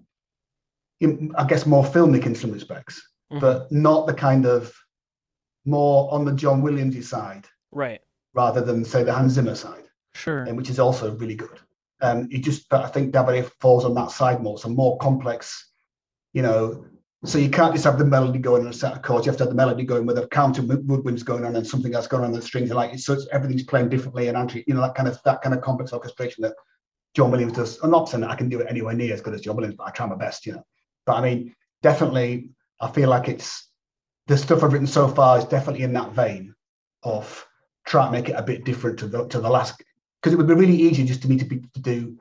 I guess, more filmic in some respects, mm-hmm. but not the kind of more on the John Williams side, right? Rather than say the Hans Zimmer side, sure, and which is also really good. Um, it just, but I think Davide falls on that side more, so more complex, you know. So you can't just have the melody going on a set of chords. You have to have the melody going with a counter woodwinds going on and something else going on in the strings. And like it's, so it's, everything's playing differently and actually, you know, that kind of that kind of complex orchestration that John Williams does. I'm not saying that I can do it anywhere near as good as John Williams, but I try my best, you know. But I mean, definitely, I feel like it's the stuff I've written so far is definitely in that vein of trying to make it a bit different to the to the last, because it would be really easy just to me to, be, to do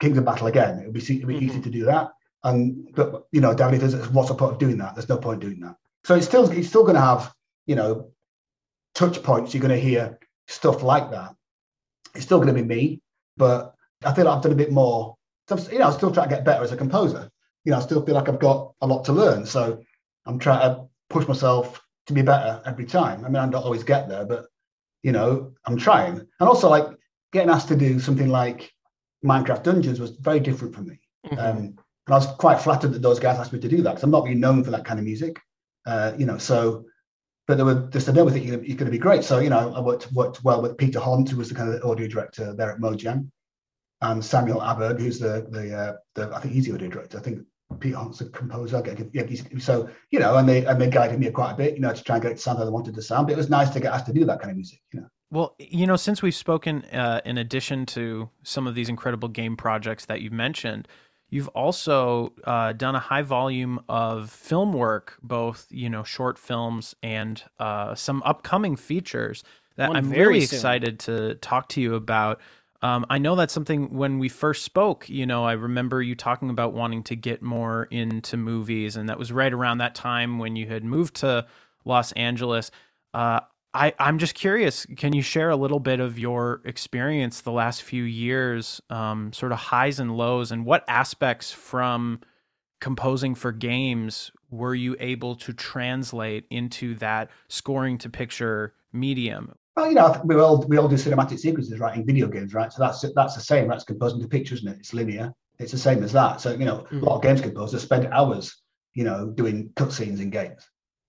Kingdom Battle again. It would be, it'd be mm-hmm. easy to do that. And but you know, Davide, there's what's the point of doing that? There's no point doing that. So it's still it's still going to have, you know, touch points. You're going to hear stuff like that. It's still going to be me, but I feel like I've done a bit more. You know, I'm still trying to get better as a composer. You know, I still feel like I've got a lot to learn. So I'm trying to push myself to be better every time. I mean, I don't always get there, but you know, I'm trying. And also, like getting asked to do something like Minecraft Dungeons was very different for me. Mm-hmm. Um, And I was quite flattered that those guys asked me to do that because I'm not really known for that kind of music, uh, you know. So, but they were just, I know, I think you're going to be great. So, you know, I worked worked well with Peter Hunt, who was the kind of audio director there at Mojang, and Samuel Aberg, who's the the, uh, the I think he's the audio director. I think Peter Hunt's a composer. Yeah, he's, so you know, and they and they guided me quite a bit, you know, to try and get it to sound how they wanted to sound. But it was nice to get asked to do that kind of music, you know. Well, you know, since we've spoken, uh, in addition to some of these incredible game projects that you've mentioned, you've also uh, done a high volume of film work, both, you know, short films and uh, some upcoming features that One I'm really soon. excited to talk to you about. Um, I know that's something when we first spoke, you know, I remember you talking about wanting to get more into movies, and that was right around that time when you had moved to Los Angeles. Uh, I, I'm just curious, can you share a little bit of your experience the last few years, um, sort of highs and lows, and what aspects from composing for games were you able to translate into that scoring to picture medium? Well, you know, we all we all do cinematic sequences, right, in video games, right? So that's that's the same. That's composing to picture, isn't it? It's linear. It's the same as that. So, you know, mm-hmm. a lot of games composers spend hours, you know, doing cutscenes in games.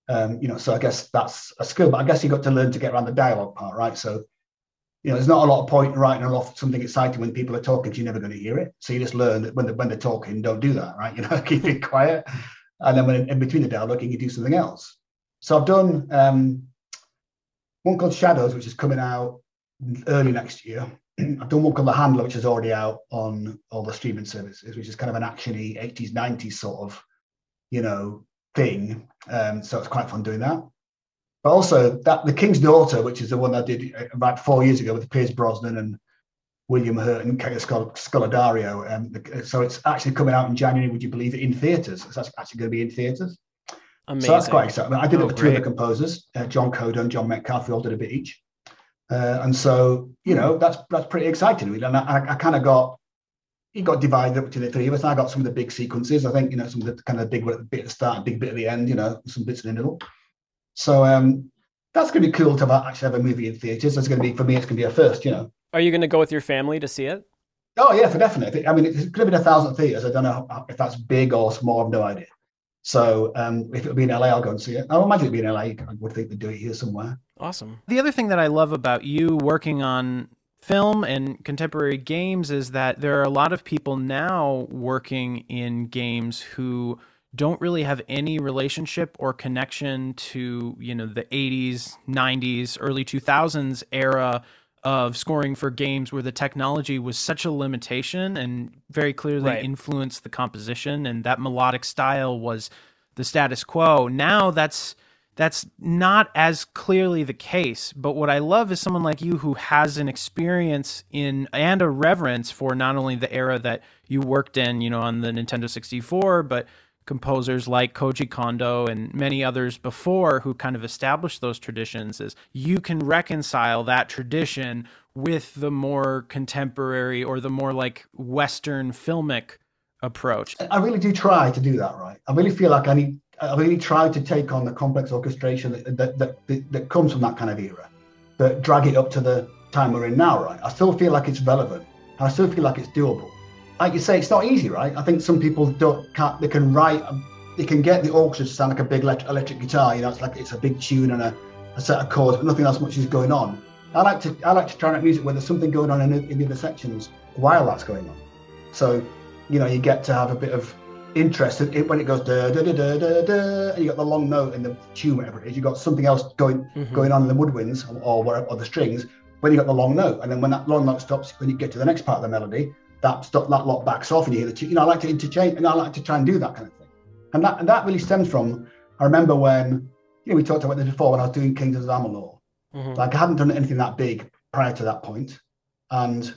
Um, you know, so I guess that's a skill, but I guess you've got to learn to get around the dialogue part, right? So, you know, there's not a lot of point in writing off something exciting when people are talking, because you're never going to hear it. So you just learn that when they're, when they're talking, don't do that, right? You know, keep it quiet. And then when in between the dialogue, you can do something else. So I've done um, one called Shadows, which is coming out early next year. I've done one called The Handler, which is already out on all the streaming services, which is kind of an action-y, eighties, nineties sort of, you know, thing, um, so it's quite fun doing that. But also that the King's Daughter, which is the one I did about four years ago with Piers Brosnan and William Hurt and Scol- Scolodario, um, the, so it's actually coming out in January, would you believe it, in theaters. So that's actually going to be in theaters. Amazing. So that's quite exciting. I did oh, it with great. two other composers, uh, John Kodo and John Metcalfe. We all did a bit each, uh, and so you know that's that's pretty exciting. And I, I kind of got it got divided between the three of us. I got some of the big sequences. I think, you know, some of the kind of big bit at the start, big bit at the end, you know, some bits in the middle. So um, that's going to be cool to have, actually have a movie in theatres. It's going to be, for me, it's going to be a first, you know. Are you going to go with your family to see it? Oh, yeah, for definite. I mean, it's going to be a thousand theatres. I don't know if that's big or small. I have no idea. So um, if it'll be in L A, I'll go and see it. I imagine it'll be in L A. I would think they'd do it here somewhere. Awesome. The other thing that I love about you working on film and contemporary games is that there are a lot of people now working in games who don't really have any relationship or connection to, you know, the eighties, nineties, early two thousands era of scoring for games where the technology was such a limitation and very clearly right. influenced the composition, and that melodic style was the status quo. Now that's that's not as clearly the case. But what I love is someone like you who has an experience in and a reverence for not only the era that you worked in, you know, on the Nintendo sixty-four, but composers like Koji Kondo and many others before who kind of established those traditions. Is you can reconcile that tradition with the more contemporary or the more like Western filmic approach. I really do try to do that, right? I really feel like I need, I really try to take on the complex orchestration that that, that, that, that comes from that kind of era, but drag it up to the time we're in now, right? I still feel like it's relevant. I still feel like it's doable. Like you say, it's not easy, right? I think some people don't, can't, they can write, they can get the orchestra to sound like a big electric guitar, you know, it's like it's a big tune and a, a set of chords, but nothing else much is going on. I like to I like to try and make music where there's something going on in, in the other sections while that's going on. So, you know, you get to have a bit of interest in it when it goes da da da da da da, and you got the long note in the tune, whatever it is. You got something else going mm-hmm. going on in the woodwinds or whatever, or the strings when you got the long note, and then when that long note stops, when you get to the next part of the melody. That stuff, that lot backs off, and you hear the tune. You know, I like to interchange, and I like to try and do that kind of thing. And that and that really stems from. I remember when, you know, we talked about this before when I was doing Kingdoms of Amalur. Mm-hmm. Like I hadn't done anything that big prior to that point, and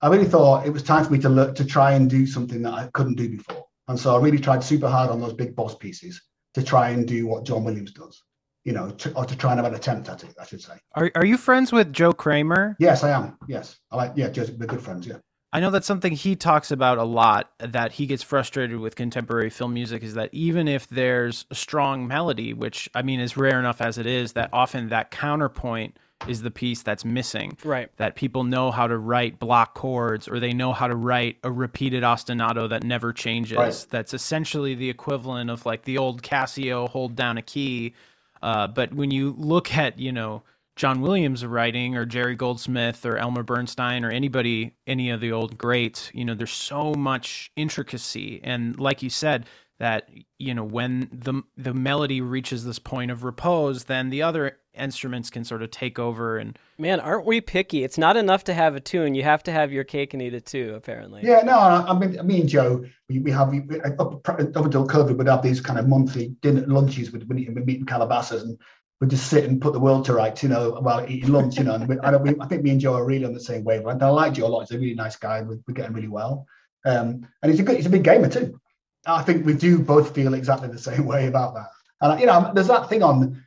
I really thought it was time for me to look to try and do something that I couldn't do before. And so I really tried super hard on those big boss pieces to try and do what John Williams does, you know, to, or to try and have an attempt at it. I should say. Are Are you friends with Joe Kramer? Yes, I am. Yes, I like. Yeah, Joe's, we're good friends. Yeah. I know that's something he talks about a lot, that he gets frustrated with contemporary film music, is that even if there's a strong melody, which I mean is rare enough as it is, that often that counterpoint is the piece that's missing. Right. That people know how to write block chords, or they know how to write a repeated ostinato that never changes. Right. That's essentially the equivalent of like the old Casio hold down a key. Uh, but when you look at, you know, John Williams writing, or Jerry Goldsmith, or Elmer Bernstein, or anybody, any of the old greats, you know, there's so much intricacy. And like you said, that, you know, when the the melody reaches this point of repose, then the other instruments can sort of take over. And man, aren't we picky? It's not enough to have a tune. You have to have your cake and eat it too, apparently. Yeah, no, I mean, me and Joe, we, we have, we, up, up until COVID, we'd have these kind of monthly dinner lunches with meat and Calabasas, and we'd just sit and put the world to rights, you know, while eating lunch, you know. And we, I, don't, we, I think me and Joe are really on the same wavelength. I like Joe a lot. He's a really nice guy. We're, we're getting really well. Um, and he's a good, he's a big gamer too. I think we do both feel exactly the same way about that. And, you know, there's that thing on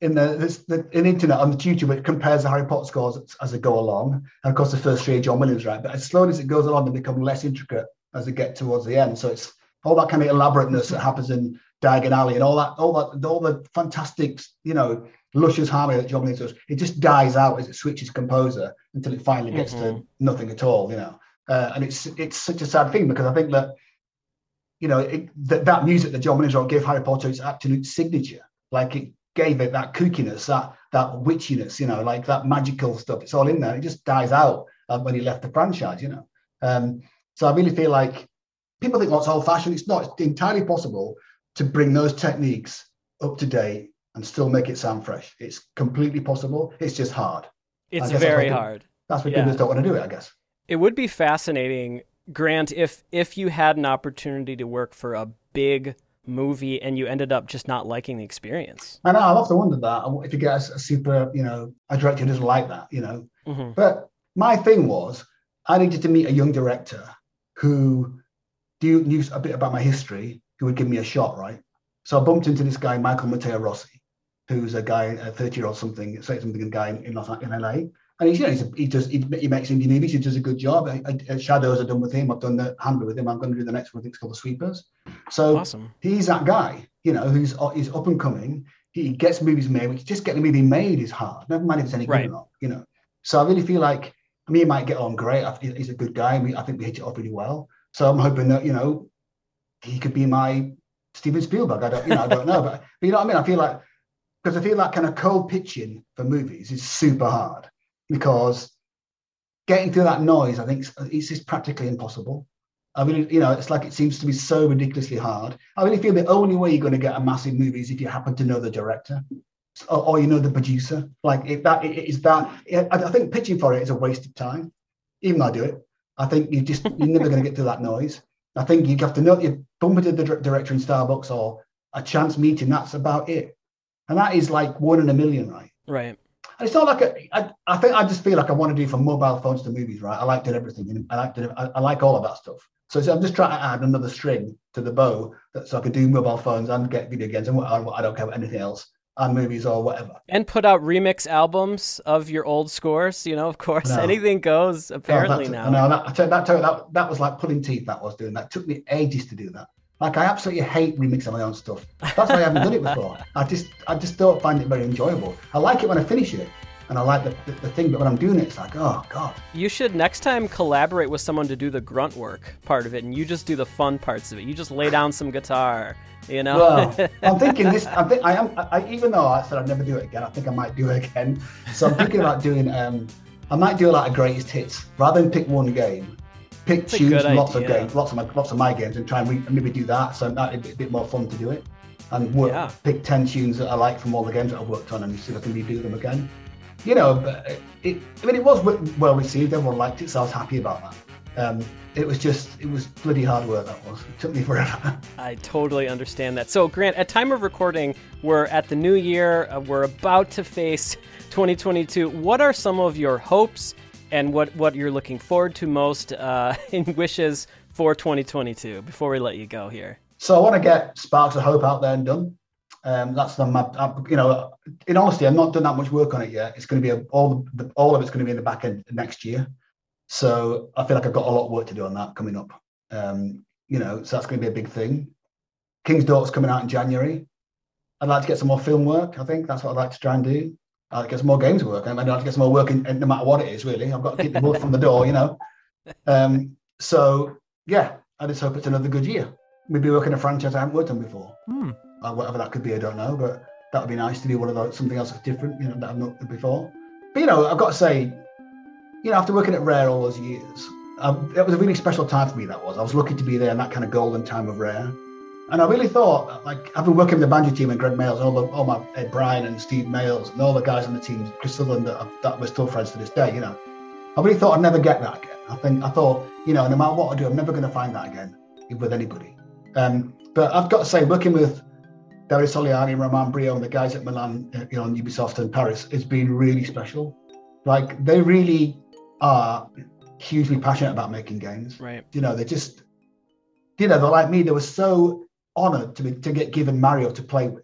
in the, this, the, in the internet on the YouTube which compares the Harry Potter scores as they go along. And of course, the first three are John Williams, right? But as slowly as it goes along, they become less intricate as they get towards the end. So it's all that kind of elaborateness that happens in Diagon Alley and all that, all that, all the fantastic, you know, luscious harmony that John Williams does. It just dies out as it switches composer until it finally gets mm-hmm. to nothing at all, you know. Uh, and it's it's such a sad thing, because I think that, you know, it, that, that music that John Williams wrote gave Harry Potter its absolute signature. Like it gave it that kookiness, that that witchiness, you know, like that magical stuff. It's all in there. It just dies out uh, when he left the franchise, you know. Um, so I really feel like people think, well, it's old-fashioned. It's not. It's entirely possible to bring those techniques up to date and still make it sound fresh. It's completely possible. It's just hard. It's very hard. That's what people don't want to do it, I guess. It would be fascinating, Grant, if if you had an opportunity to work for a big movie and you ended up just not liking the experience. I know, I've often wondered that. If you get a, a super, you know, a director who doesn't like that, you know. Mm-hmm. But my thing was, I needed to meet a young director who knew, knew a bit about my history, who would give me a shot, right? So I bumped into this guy, Michael Matteo Rossi, who's a guy, a thirty-year-old something, say something, a guy in, in Los Angeles, in L A, and And he's, you know, he's a, he does he, he makes indie movies. He does a good job. I, I, Shadows are done with him. I've done The Handler with him. I'm going to do the next one. I think it's called The Sweepers. So awesome. He's that guy, you know, who's is up and coming. He gets movies made, which just getting a movie made is hard. Never mind if it's any good right. or not, you know. So I really feel like me and Mike get on great. I, he's a good guy. I, mean, I think we hit it off really well. So I'm hoping that, you know, he could be my Steven Spielberg. I don't, you know, I don't know, but, but you know what I mean. I feel like because I feel like kind of cold pitching for movies is super hard. Because getting through that noise, I think it's just practically impossible. I mean, you know, it's like it seems to be so ridiculously hard. I really feel the only way you're going to get a massive movie is if you happen to know the director or, or you know the producer. Like if that it is that, it, I think pitching for it is a waste of time. Even though I do it, I think you just you're never going to get through that noise. I think you have to know you bump into the director in Starbucks or a chance meeting. That's about it, and that is like one in a million, right? Right. And it's not like a, I, I think I just feel like I want to do from mobile phones to movies, right? I like to do everything. I like to. I, I like all of that stuff. So, so I'm just trying to add another string to the bow, that, so I can do mobile phones and get video games, and I, I don't care about anything else, and movies or whatever. And put out remix albums of your old scores. You know, of course, no. anything goes. Apparently no, now. No, that, I tell, that, that that was like pulling teeth. That was doing that. It took me ages to do that. Like I absolutely hate remixing my own stuff. That's why I haven't done it before. I just I just don't find it very enjoyable. I like it when I finish it, and I like the, the, the thing, but when I'm doing it, it's like, oh, God. You should next time collaborate with someone to do the grunt work part of it, and you just do the fun parts of it. You just lay down some guitar, you know? Well, I'm thinking this, I think I am, I, even though I said I'd never do it again, I think I might do it again. So I'm thinking about doing, um, I might do a lot of greatest hits, rather than pick one game. Pick, choose lots idea. of games, lots of my lots of my games, and try and re- maybe do that. So that'd be a bit more fun to do it, and work, yeah. pick ten tunes that I like from all the games that I've worked on, and see if I can redo them again. You know, but it, I mean, it was well received. Everyone liked it, so I was happy about that. Um, it was just, it was bloody hard work. That was. It took me forever. I totally understand that. So, Grant, at time of recording, we're at the new year. Uh, we're about to face twenty twenty-two. What are some of your hopes? And what, what you're looking forward to most uh, in wishes for twenty twenty-two before we let you go here? So I want to get Sparks of Hope out there and done. Um, that's the, my, I, you know, in honesty, I've not done that much work on it yet. It's going to be a, all the, all of it's going to be in the back end next year. So I feel like I've got a lot of work to do on that coming up. Um, you know, so that's going to be a big thing. King's Daughter's coming out in January. I'd like to get some more film work. I think that's what I'd like to try and do. I'll get some more games work. I mean, I'll get some more work in, in, no matter what it is, really. I've got to keep the wood from the door, you know. Um, so, yeah, I just hope it's another good year. Maybe working a franchise I haven't worked on before. Hmm. Uh, whatever that could be, I don't know. But that would be nice to do one of those, something else that's different, you know, that I've not done before. But, you know, I've got to say, you know, after working at Rare all those years, um, it was a really special time for me, that was. I was lucky to be there in that kind of golden time of Rare. And I really thought, like, I've been working with the Banjo team and Greg Mayles, and all, the, all my Ed Bryan and Steve Mayles, and all the guys on the team, Chris Sutherland, that, that we're still friends to this day, you know. I really thought I'd never get that again. I think I thought, you know, no matter what I do, I'm never going to find that again with anybody. Um, but I've got to say, working with Davide Soliani, Romain Brio, and the guys at Milan, you know, and Ubisoft and Paris, it's been really special. Like, they really are hugely passionate about making games. Right. You know, they just, you know, they're like me, they were so honoured to be, to get given Mario to play with,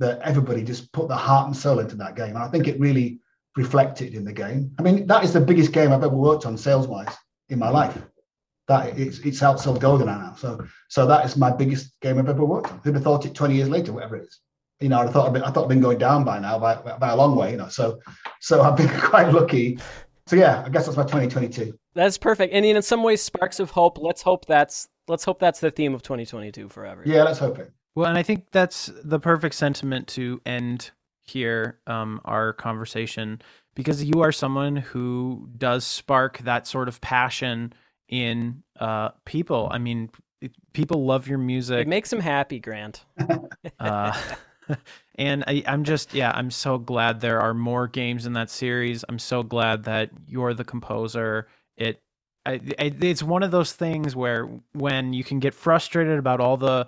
that everybody just put their heart and soul into that game, and I think it really reflected in the game. I mean, that is the biggest game I've ever worked on sales wise in my life. That it's it's outsold GoldenEye now, so so that is my biggest game I've ever worked on. Who'd have thought it twenty years later, whatever it is? You know, I thought I'd been, I thought I'd been going down by now by, by a long way. You know, so so I've been quite lucky. So yeah, I guess that's my twenty twenty-two. That's perfect, and in some ways, Sparks of Hope. Let's hope that's. Let's hope that's the theme of twenty twenty-two forever. Yeah, let's hope it. Well, and I think that's the perfect sentiment to end here, um, our conversation, because you are someone who does spark that sort of passion in uh, people. I mean, it, people love your music. It makes them happy, Grant. uh, and I, I'm just, yeah, I'm so glad there are more games in that series. I'm so glad that you're the composer. It. I, I, it's one of those things where when you can get frustrated about all the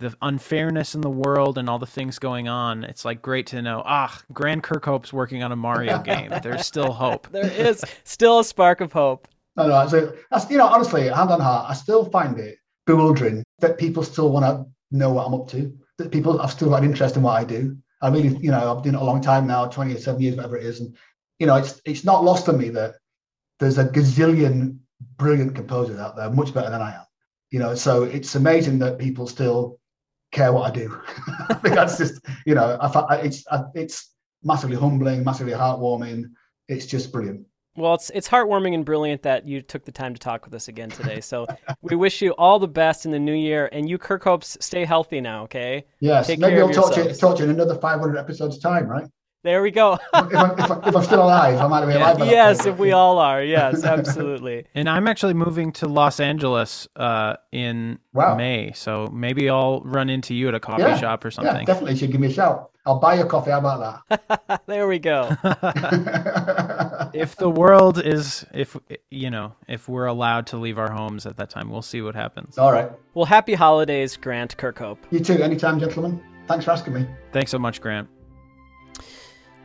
the unfairness in the world and all the things going on, it's like great to know, ah, Grant Kirkhope's working on a Mario game. There's still hope. There is still a spark of hope. No, no, so that's, you know, honestly, hand on heart, I still find it bewildering that people still want to know what I'm up to, that people have still got an interest in what I do. I really, you know, I've been doing it a long time now, twenty-seven years, whatever it is, and you know, it's it's not lost on me that there's a gazillion brilliant composers out there, much better than I am. You know, so it's amazing that people still care what I do. I think that's just, you know, I, it's I, it's massively humbling, massively heartwarming. It's just brilliant. Well, it's it's heartwarming and brilliant that you took the time to talk with us again today. So we wish you all the best in the new year, and you Kirkhopes, stay healthy now, okay? Yes, Take maybe I'll talk to, you, talk to you in another five hundred episodes time, right? There we go. if, I'm, if, I'm, if I'm still alive, I might be alive. Yes, if we all are. Yes, absolutely. And I'm actually moving to Los Angeles uh, in wow. May, so maybe I'll run into you at a coffee yeah. shop or something. Yeah, definitely. You should give me a shout. I'll buy your coffee. How about that? There we go. If the world is, if, you know, if we're allowed to leave our homes at that time, we'll see what happens. All right. Well, happy holidays, Grant Kirkhope. You too. Anytime, gentlemen. Thanks for asking me. Thanks so much, Grant.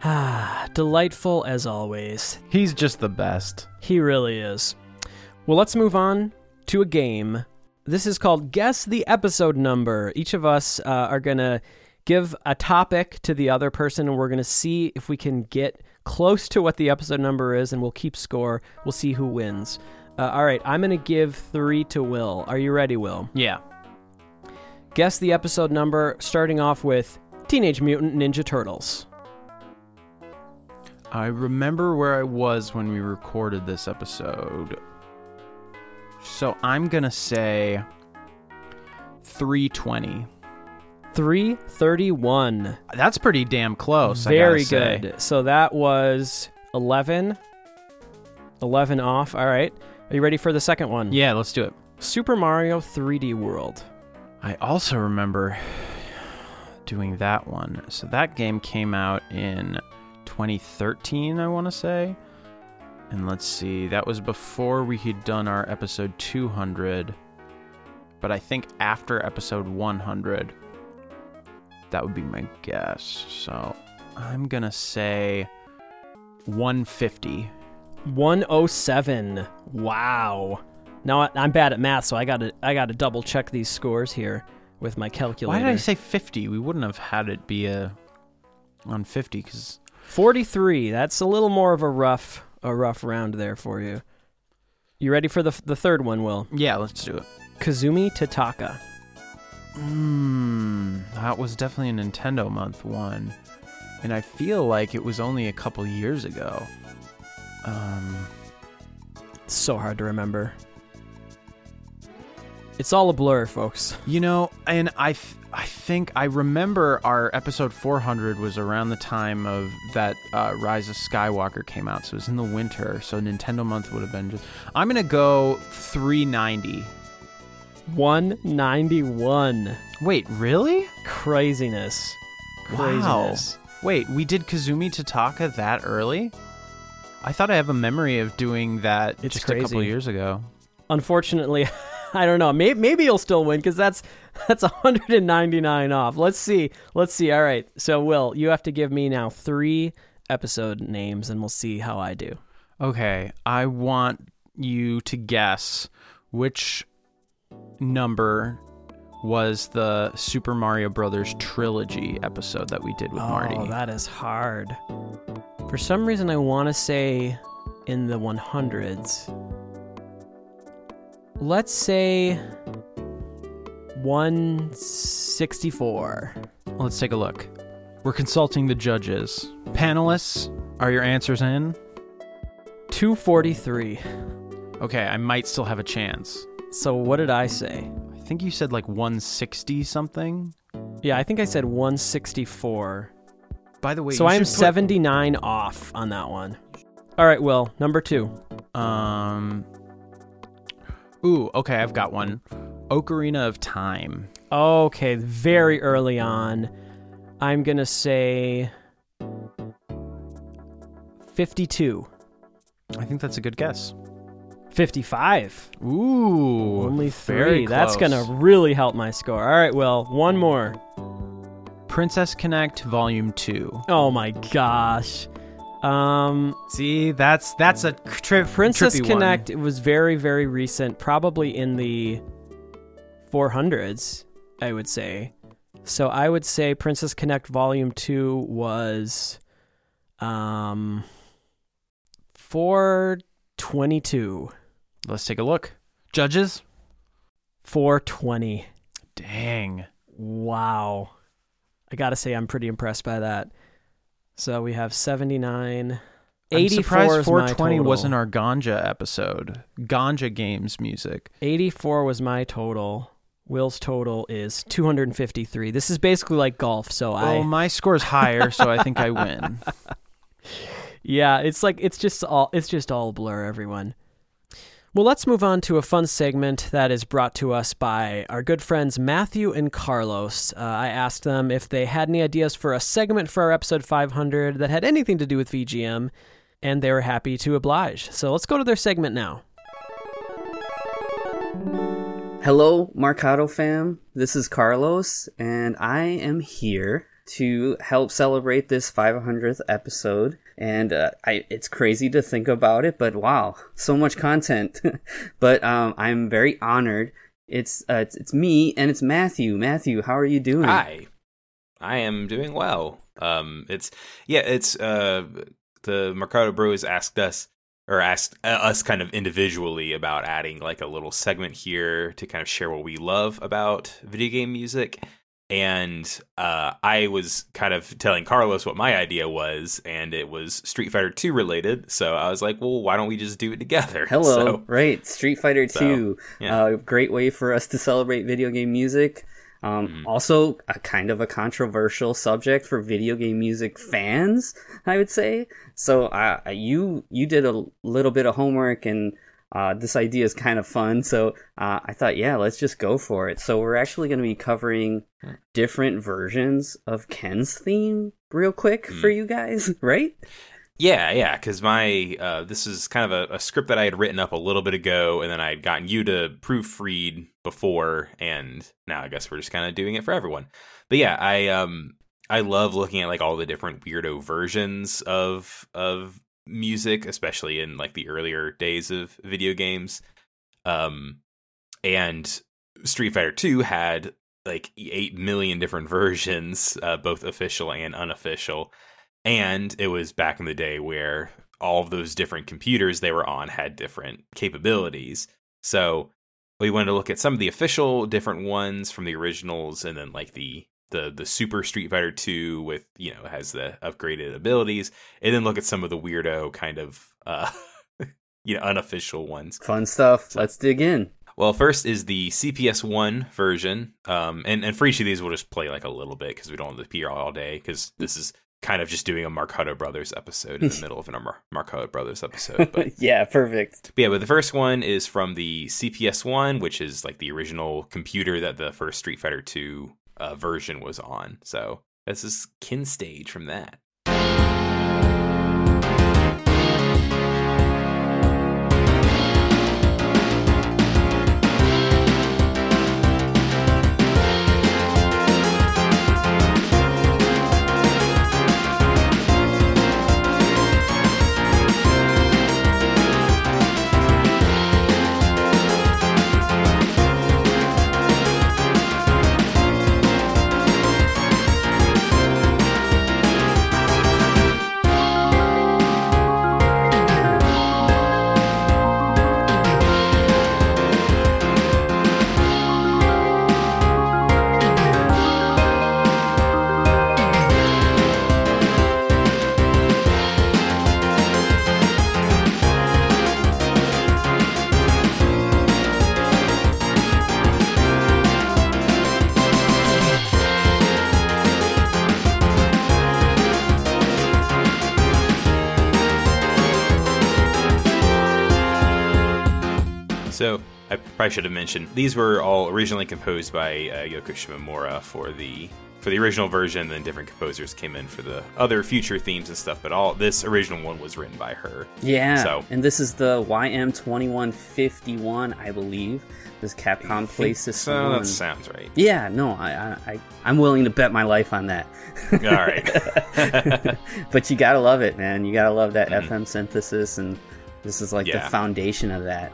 Ah, delightful as always. He's just the best. He really is. Well, let's move on to a game. This is called Guess the Episode Number. Each of us uh, are going to give a topic to the other person, and we're going to see if we can get close to what the episode number is, and we'll keep score. We'll see who wins. Uh, all right, I'm going to give three to Will. Are you ready, Will? Yeah. Guess the episode number, starting off with Teenage Mutant Ninja Turtles. I remember where I was when we recorded this episode. So I'm going to say three twenty. three thirty-one. That's pretty damn close. Very good. So that was eleven. eleven off. All right. Are you ready for the second one? Yeah, let's do it. Super Mario three D World. I also remember doing that one. So that game came out in twenty thirteen, I want to say. And let's see. That was before we had done our episode two hundred. But I think after episode one hundred. That would be my guess. So I'm going to say one fifty. one oh seven. Wow. Now I'm bad at math, so I got to I got to double check these scores here with my calculator. Why did I say fifty? We wouldn't have had it be a one fifty cuz forty-three. That's a little more of a rough a rough round there for you. You ready for the the third one, Will? Yeah, let's do it. Kazumi Tataka. Mmm, that was definitely a Nintendo month one, and I feel like it was only a couple years ago. Um, it's so hard to remember. It's all a blur, folks. You know, and I, th- I think I remember our episode four hundred was around the time of that uh, Rise of Skywalker came out, so it was in the winter. So Nintendo month would have been just. I'm gonna go three ninety. one ninety-one. Wait, really? Craziness. Craziness. Wow. Wait, we did Kazumi Tataka that early? I thought I have a memory of doing that it's just crazy. A couple of years ago. Unfortunately, I don't know. Maybe, maybe you'll still win because that's that's one ninety-nine off. Let's see. Let's see. All right. So, Will, you have to give me now three episode names, and we'll see how I do. Okay. I want you to guess which number was the Super Mario Brothers trilogy episode that we did with oh, Marty. Oh, that is hard. For some reason, I want to say in the hundreds. Let's say one sixty-four. Let's take a look. We're consulting the judges. Panelists, are your answers in? two forty-three. Okay, I might still have a chance. So what did I say? I think you said like one sixty something. Yeah, I think I said one sixty-four. By the way, so I am put... seventy-nine off on that one. All right, Will, number two. Um. Ooh, okay, I've got one. Ocarina of Time. Okay, very early on. I'm gonna say fifty-two. I think that's a good guess. fifty-five. Ooh. Only three. That's going to really help my score. All right, Will, one more. Princess Connect Volume two. Oh, my gosh. Um, See, that's that's a tri- Princess trippy Connect one. It was very, very recent, probably in the four hundreds, I would say. So I would say Princess Connect Volume two was... um. four twenty-two. Let's take a look. Judges? four twenty. Dang. Wow. I gotta say, I'm pretty impressed by that. So we have seventy-nine. I'm surprised four twenty wasn't our Ganja episode. Ganja Games music. eighty-four was my total. Will's total is two hundred fifty-three. This is basically like golf, so well, I... Well, my score's higher, so I think I win. Yeah, it's like, it's just all, it's just all blur, everyone. Well, let's move on to a fun segment that is brought to us by our good friends Matthew and Carlos. Uh, I asked them if they had any ideas for a segment for our episode five hundred that had anything to do with V G M, and they were happy to oblige. So let's go to their segment now. Hello, Marcato fam. This is Carlos, and I am here to help celebrate this five hundredth episode. And uh, I, it's crazy to think about it, but wow, so much content. But um, I'm very honored. It's, uh, it's it's me and it's Matthew. Matthew, how are you doing? Hi, I am doing well. Um, it's yeah, it's uh, the Marcato Bros asked us or asked us kind of individually about adding like a little segment here to kind of share what we love about video game music. And uh, I was kind of telling Carlos what my idea was, and it was Street Fighter two related. So I was like, well, why don't we just do it together? Hello, so, right, Street Fighter two. So, yeah. Uh, great way for us to celebrate video game music. Um, mm-hmm. Also, a kind of a controversial subject for video game music fans, I would say. So uh, you you did a little bit of homework, and uh, this idea is kind of fun. So uh, I thought, yeah, let's just go for it. So we're actually going to be covering different versions of Ken's theme real quick mm. for you guys, right? Yeah, yeah, because my uh, this is kind of a, a script that I had written up a little bit ago, and then I had gotten you to proofread before, and now I guess we're just kind of doing it for everyone. But yeah, I um I love looking at like all the different weirdo versions of of music, especially in like the earlier days of video games. Um, and Street Fighter two had like eight million different versions, uh, both official and unofficial. And it was back in the day where all of those different computers they were on had different capabilities. So we wanted to look at some of the official different ones from the originals, and then like the the the Super Street Fighter two with, you know, has the upgraded abilities, and then look at some of the weirdo kind of, uh, you know, unofficial ones. Fun stuff. So, let's dig in. Well, first is the C P S one version. Um, and, and for each of these, we'll just play like a little bit because we don't have to be all day, because this is kind of just doing a Marcato Brothers episode in the middle of an Mar- Marcato Brothers episode. But yeah, perfect. But yeah, but the first one is from the C P S one, which is like the original computer that the first Street Fighter two uh, version was on. So this is Kin Stage from that. I should have mentioned these were all originally composed by uh, Yoko Shimomura for the for the original version, and then different composers came in for the other future themes and stuff, but all this original one was written by her. Yeah. So, and this is the Y M twenty-one fifty-one, I believe. This Capcom plays this so, one. That sounds right. Yeah, no, I, I, I'm willing to bet my life on that. All right. But you gotta love it, man. You gotta love that mm-hmm. F M synthesis, and this is like yeah. the foundation of that.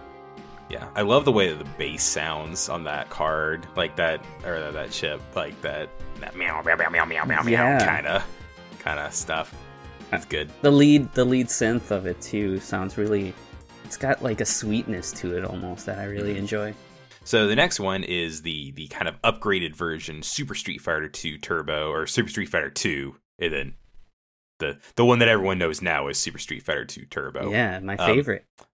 Yeah, I love the way that the bass sounds on that card, like that, or that chip, like that, that meow, meow, meow, meow, meow, meow, meow, kind of, kind of stuff. That's good. The lead, the lead synth of it too sounds really. It's got like a sweetness to it almost that I really mm-hmm. enjoy. So the next one is the the kind of upgraded version, Super Street Fighter two Turbo, or Super Street Fighter two, and then the the one that everyone knows now is Super Street Fighter two Turbo. Yeah, my favorite. Um,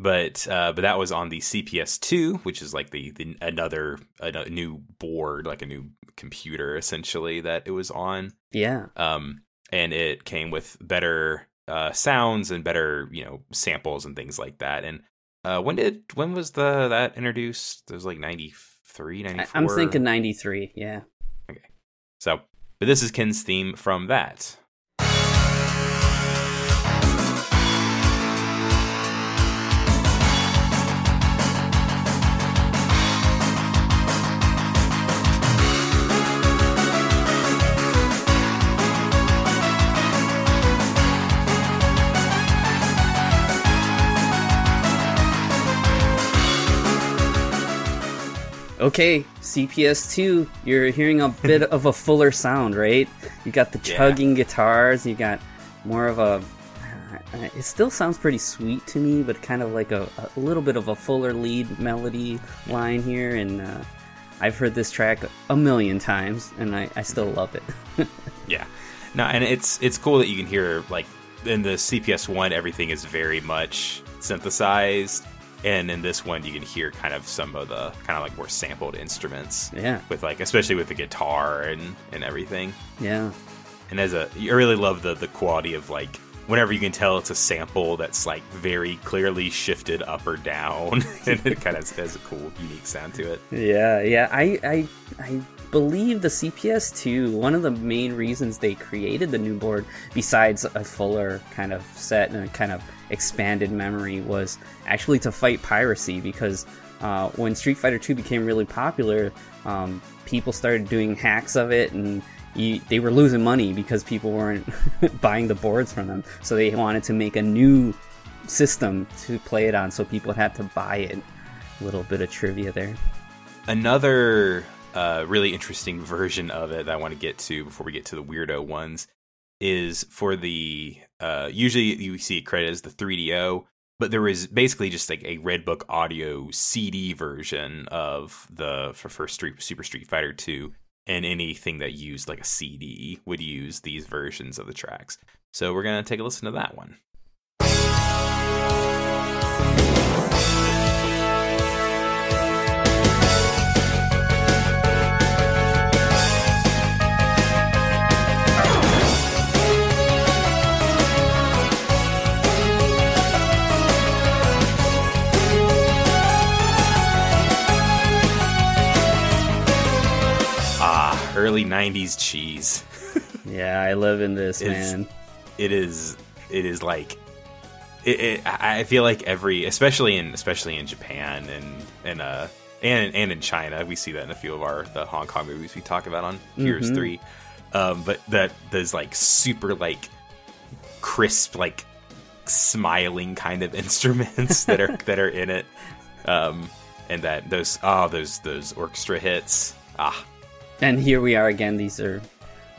but uh, but that was on the C P S two, which is like the, the another a new board, like a new computer essentially that it was on. Yeah. Um, and it came with better uh, sounds and better, you know, samples and things like that, and. Uh, when did when was the that introduced? It was like ninety-three, ninety-four. I'm thinking ninety-three, yeah. Okay. So, but this is Ken's theme from that. Okay, C P S two, you're hearing a bit of a fuller sound, right? You got the chugging yeah. guitars, you got more of a... It still sounds pretty sweet to me, but kind of like a, a little bit of a fuller lead melody line here, and uh, I've heard this track a million times, and I, I still love it. Yeah. No, and it's it's cool that you can hear, like, in the C P S one, everything is very much synthesized. And in this one, you can hear kind of some of the kind of like more sampled instruments. Yeah. With like, especially with the guitar and, and everything. Yeah. And as a, you really love the, the quality of like, whenever you can tell it's a sample that's like very clearly shifted up or down. And it kind of has a cool, unique sound to it. Yeah. Yeah. I, I, I believe the C P S two, one of the main reasons they created the new board, besides a fuller kind of set and a kind of expanded memory, was actually to fight piracy, because uh, when Street Fighter two became really popular, um, people started doing hacks of it, and you, they were losing money because people weren't buying the boards from them, so they wanted to make a new system to play it on, so people had to buy it. A little bit of trivia there. Another uh, really interesting version of it that I want to get to before we get to the weirdo ones is for the uh usually you see it credited as the three D O, but there is basically just like a Redbook Audio C D version of the for first Street, Super Street Fighter two, and anything that used like a C D would use these versions of the tracks. So we're gonna take a listen to that one. Early nineties cheese. Yeah, I live in this, it's, man. It is, it is like, it, it, I feel like every, especially in, especially in Japan and and uh and and in China, we see that in a few of our the Hong Kong movies we talk about on Heroes mm-hmm. Three. Um, but that there's like super like crisp like smiling kind of instruments that are that are in it, um, and that those oh those those orchestra hits ah. And here we are again. These are,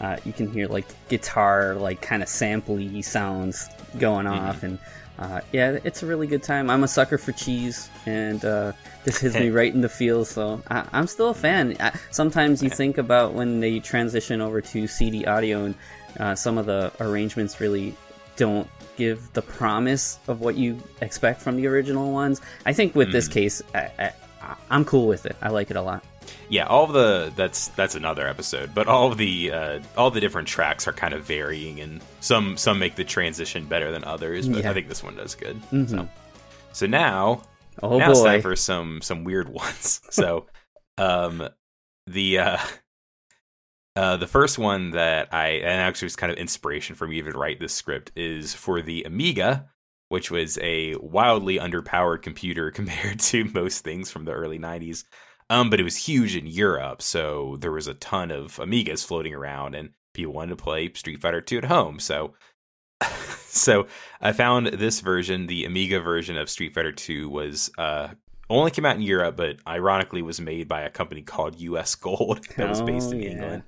uh, you can hear like guitar, like kind of sampley sounds going mm-hmm. off, and uh, yeah, it's a really good time. I'm a sucker for cheese, and uh, this hits me right in the feels. So I- I'm still a fan. I- sometimes you think about when they transition over to C D audio, and uh, some of the arrangements really don't give the promise of what you expect from the original ones. I think with mm. this case, I- I- I'm cool with it. I like it a lot. Yeah, all of the that's that's another episode, but all of the uh, all the different tracks are kind of varying, and some some make the transition better than others. But yeah. I think this one does good. Mm-hmm. So, so now, oh now boy. It's time for some some weird ones. So, um, the uh, uh, the first one that I and actually was kind of inspiration for me to write this script is for the Amiga, which was a wildly underpowered computer compared to most things from the early nineties. Um, but it was huge in Europe, so there was a ton of Amigas floating around, and people wanted to play Street Fighter two at home. So, so I found this version, the Amiga version of Street Fighter two, was uh, only came out in Europe, but ironically was made by a company called U S Gold that was based in oh, yeah. England.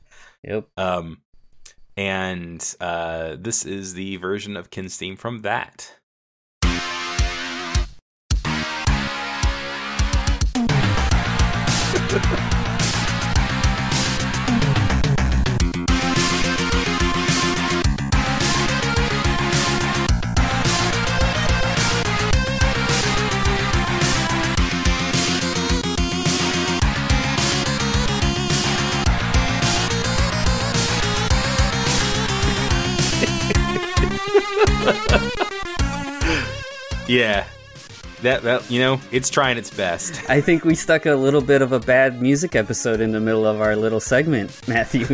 Yep. Um, And uh, this is the version of Kin's theme from that. Yeah, that that you know, it's trying its best. I think we stuck a little bit of a bad music episode in the middle of our little segment, Matthew.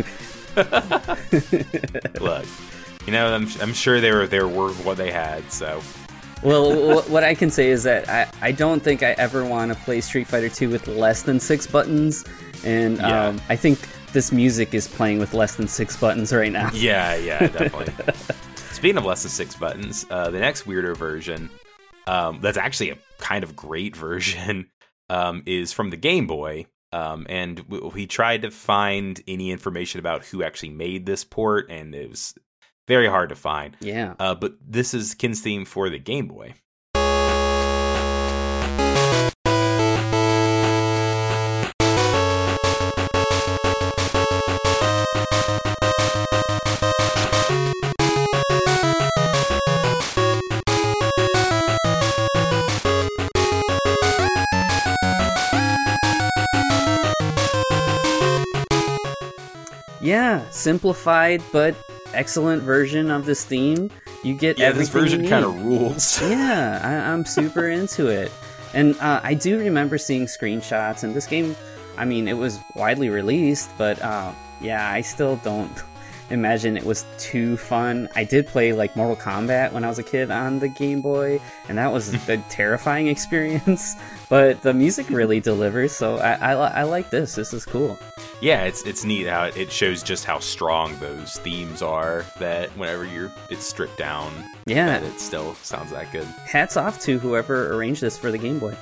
Look, you know, I'm I'm sure they were they were worth what they had. So, well, what I can say is that I, I don't think I ever want to play Street Fighter two with less than six buttons, and yeah. um, I think this music is playing with less than six buttons right now. Yeah, yeah, definitely. Speaking of less than six buttons, uh, the next weirder version. Um, that's actually a kind of great version, um, is from the Game Boy, um, and we, we tried to find any information about who actually made this port, and it was very hard to find. Yeah. Uh, but this is Kin's theme for the Game Boy. Yeah, simplified but excellent version of this theme. You get yeah, everything. Yeah, this version kind of rules. Yeah, I, I'm super into it. And uh, I do remember seeing screenshots, and this game, I mean, it was widely released, but uh, yeah, I still don't imagine it was too fun. I did play, like, Mortal Kombat when I was a kid on the Game Boy, and that was a terrifying experience, but the music really delivers, so I, I, I like this. This is cool. Yeah, it's it's neat how it shows just how strong those themes are, that whenever you're it's stripped down, yeah, that it still sounds that good. Hats off to whoever arranged this for the Game Boy.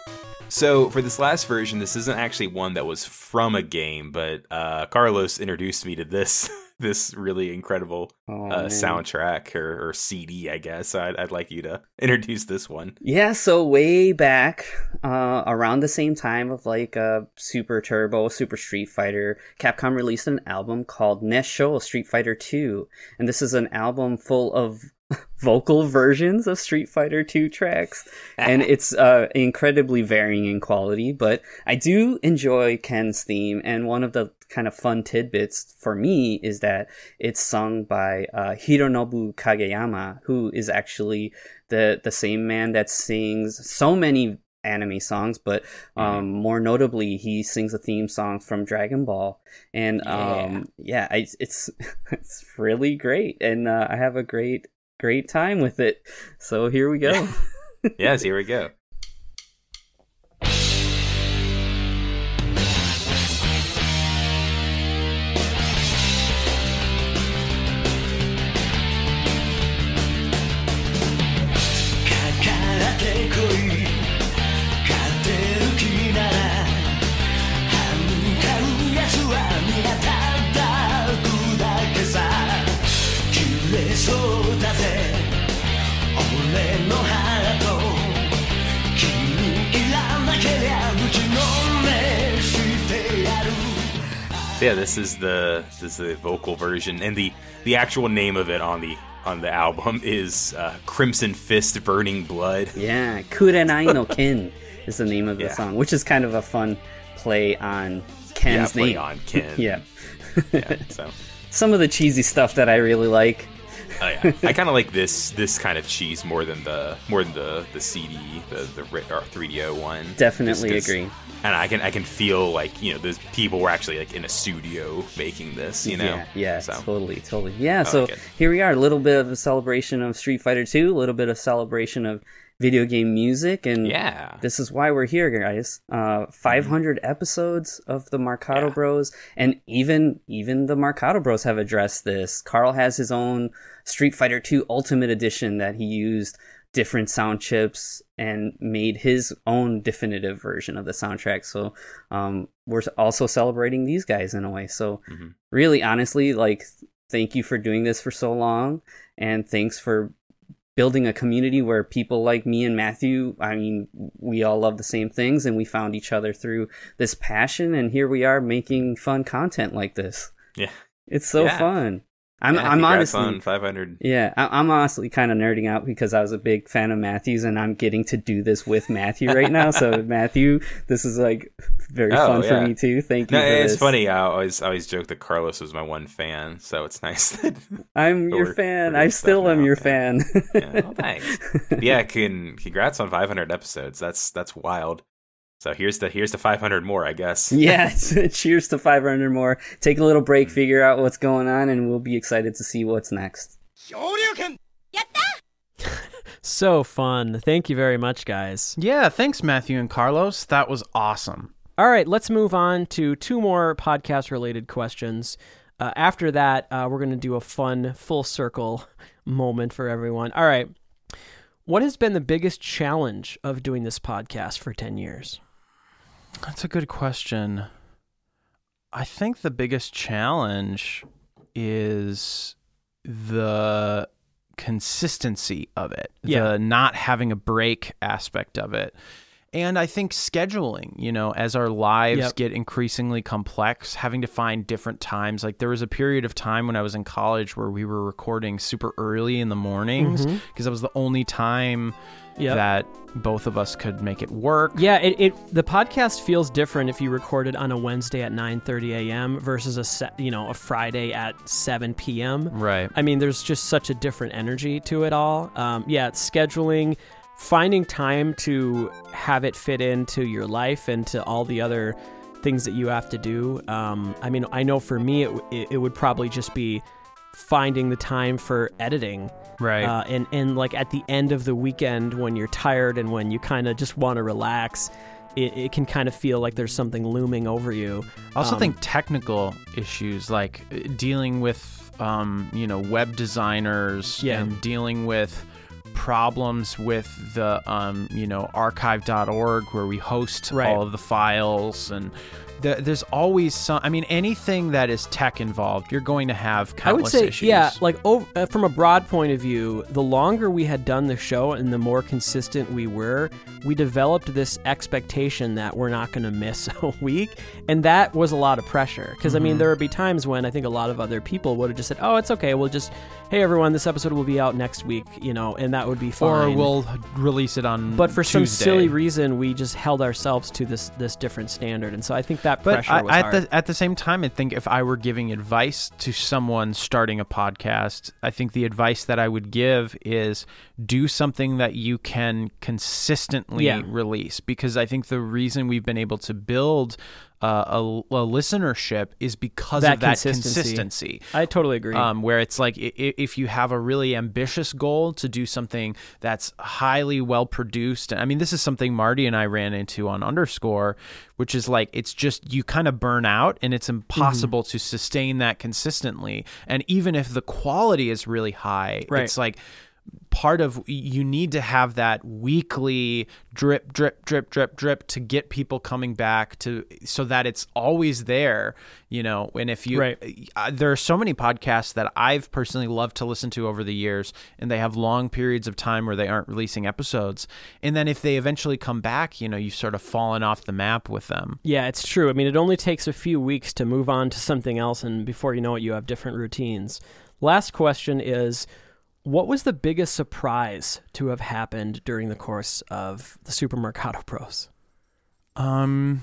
So for this last version, this isn't actually one that was from a game, but uh, Carlos introduced me to this this really incredible oh, uh, soundtrack or, or C D, I guess. I'd, I'd like you to introduce this one. Yeah, so way back uh, around the same time of like uh, Super Turbo, Super Street Fighter, Capcom released an album called Nesho Street Fighter two. And this is an album full of vocal versions of Street Fighter two tracks, and it's uh incredibly varying in quality, but I do enjoy Ken's theme, and one of the kind of fun tidbits for me is that it's sung by uh Hironobu Kageyama, who is actually the the same man that sings so many anime songs, but um mm-hmm. more notably he sings a theme song from Dragon Ball, and um yeah, yeah I, it's it's really great, and uh, I have a great great time with it. So here we go. Yes, here we go. Yeah, this is the this is the vocal version, and the, the actual name of it on the on the album is uh, Crimson Fist Burning Blood. Yeah, Kurenai no Ken is the name of the yeah. song, which is kind of a fun play on Ken's yeah, play name. on Ken. yeah. yeah. So some of the cheesy stuff that I really like. Oh, yeah. I kind of like this this kind of cheese more than the more than the, the C D, the the three D O one. Definitely agree. And I can I can feel like, you know, those people were actually like in a studio making this, you know. Yeah, yeah, so. totally, totally. Yeah, oh, so good. Here we are, a little bit of a celebration of Street Fighter two, a little bit of celebration of video game music, and yeah. this is why we're here, guys. Uh, five hundred mm-hmm. episodes of the Marcato yeah. Bros, and even even the Marcato Bros have addressed this. Carl has his own Street Fighter two Ultimate Edition that he used different sound chips and made his own definitive version of the soundtrack. So um, we're also celebrating these guys in a way. So mm-hmm. really, honestly, like thank you for doing this for so long, and thanks for building a community where people like me and Matthew, I mean, we all love the same things, and we found each other through this passion, and here we are making fun content like this. Yeah. It's so yeah. fun. I'm, yeah, I'm honestly, on five hundred. Yeah, I'm honestly kind of nerding out because I was a big fan of Matthew's, and I'm getting to do this with Matthew right now. So Matthew, this is like very oh, fun yeah. for me too. Thank you. No, for it's this. funny. I always, I always joke that Carlos was my one fan, so it's nice that I'm your fan. I still am now. your yeah. fan. yeah, well, thanks. Yeah, can congrats on five hundred episodes. That's that's wild. So here's the here's the five hundred more, I guess. Yeah, cheers to five hundred more. Take a little break, figure out what's going on, and we'll be excited to see what's next. So fun. Thank you very much, guys. Yeah, thanks, Matthew and Carlos. That was awesome. All right, let's move on to two more podcast-related questions. Uh, after that, uh, we're going to do a fun full circle moment for everyone. All right. What has been the biggest challenge of doing this podcast for ten years? That's a good question. I think the biggest challenge is the consistency of it, yeah. the not having a break aspect of it. And I think scheduling, you know, as our lives yep. get increasingly complex, having to find different times. Like there was a period of time when I was in college where we were recording super early in the mornings because mm-hmm. that was the only time yep. that both of us could make it work. Yeah, it, it the podcast feels different if you record it on a Wednesday at nine thirty a.m. versus a se- you know a Friday at seven p.m. Right. I mean, there's just such a different energy to it all. Um, yeah, it's scheduling. Finding time to have it fit into your life and to all the other things that you have to do. Um, I mean, I know for me, it, it would probably just be finding the time for editing. Right. Uh, and, and like at the end of the weekend when you're tired and when you kind of just want to relax, it, it can kind of feel like there's something looming over you. I also um, think technical issues like dealing with, um, you know, web designers yeah. and dealing with problems with the um you know archive dot org where we host right. all of the files, and th- there's always some, I mean, anything that is tech involved, you're going to have countless I would say, issues. Yeah, like over, uh, from a broad point of view, the longer we had done the show and the more consistent we were, we developed this expectation that we're not going to miss a week, and that was a lot of pressure because mm-hmm. I mean there would be times when I think a lot of other people would have just said, oh, it's okay, we'll just, hey everyone, this episode will be out next week, you know, and that would be fine. Or we'll release it on But for Tuesday. Some silly reason, we just held ourselves to this this different standard. And so I think that but pressure I, was at hard. But at the same time, I think if I were giving advice to someone starting a podcast, I think the advice that I would give is do something that you can consistently yeah. release. Because I think the reason we've been able to build Uh, a, a listenership is because that of that consistency. consistency. I totally agree. Um, where it's like I- if you have a really ambitious goal to do something that's highly well produced. I mean, this is something Marty and I ran into on Underscore, which is like it's just you kind of burn out and it's impossible mm-hmm. to sustain that consistently. And even if the quality is really high, right. it's like part of you need to have that weekly drip, drip, drip, drip, drip to get people coming back to so that it's always there, you know. And if you, right. uh, there are so many podcasts that I've personally loved to listen to over the years, and they have long periods of time where they aren't releasing episodes. And then if they eventually come back, you know, you've sort of fallen off the map with them. Yeah, it's true. I mean, it only takes a few weeks to move on to something else, and before you know it, you have different routines. Last question is, what was the biggest surprise to have happened during the course of the Super Mercado Bros? Um,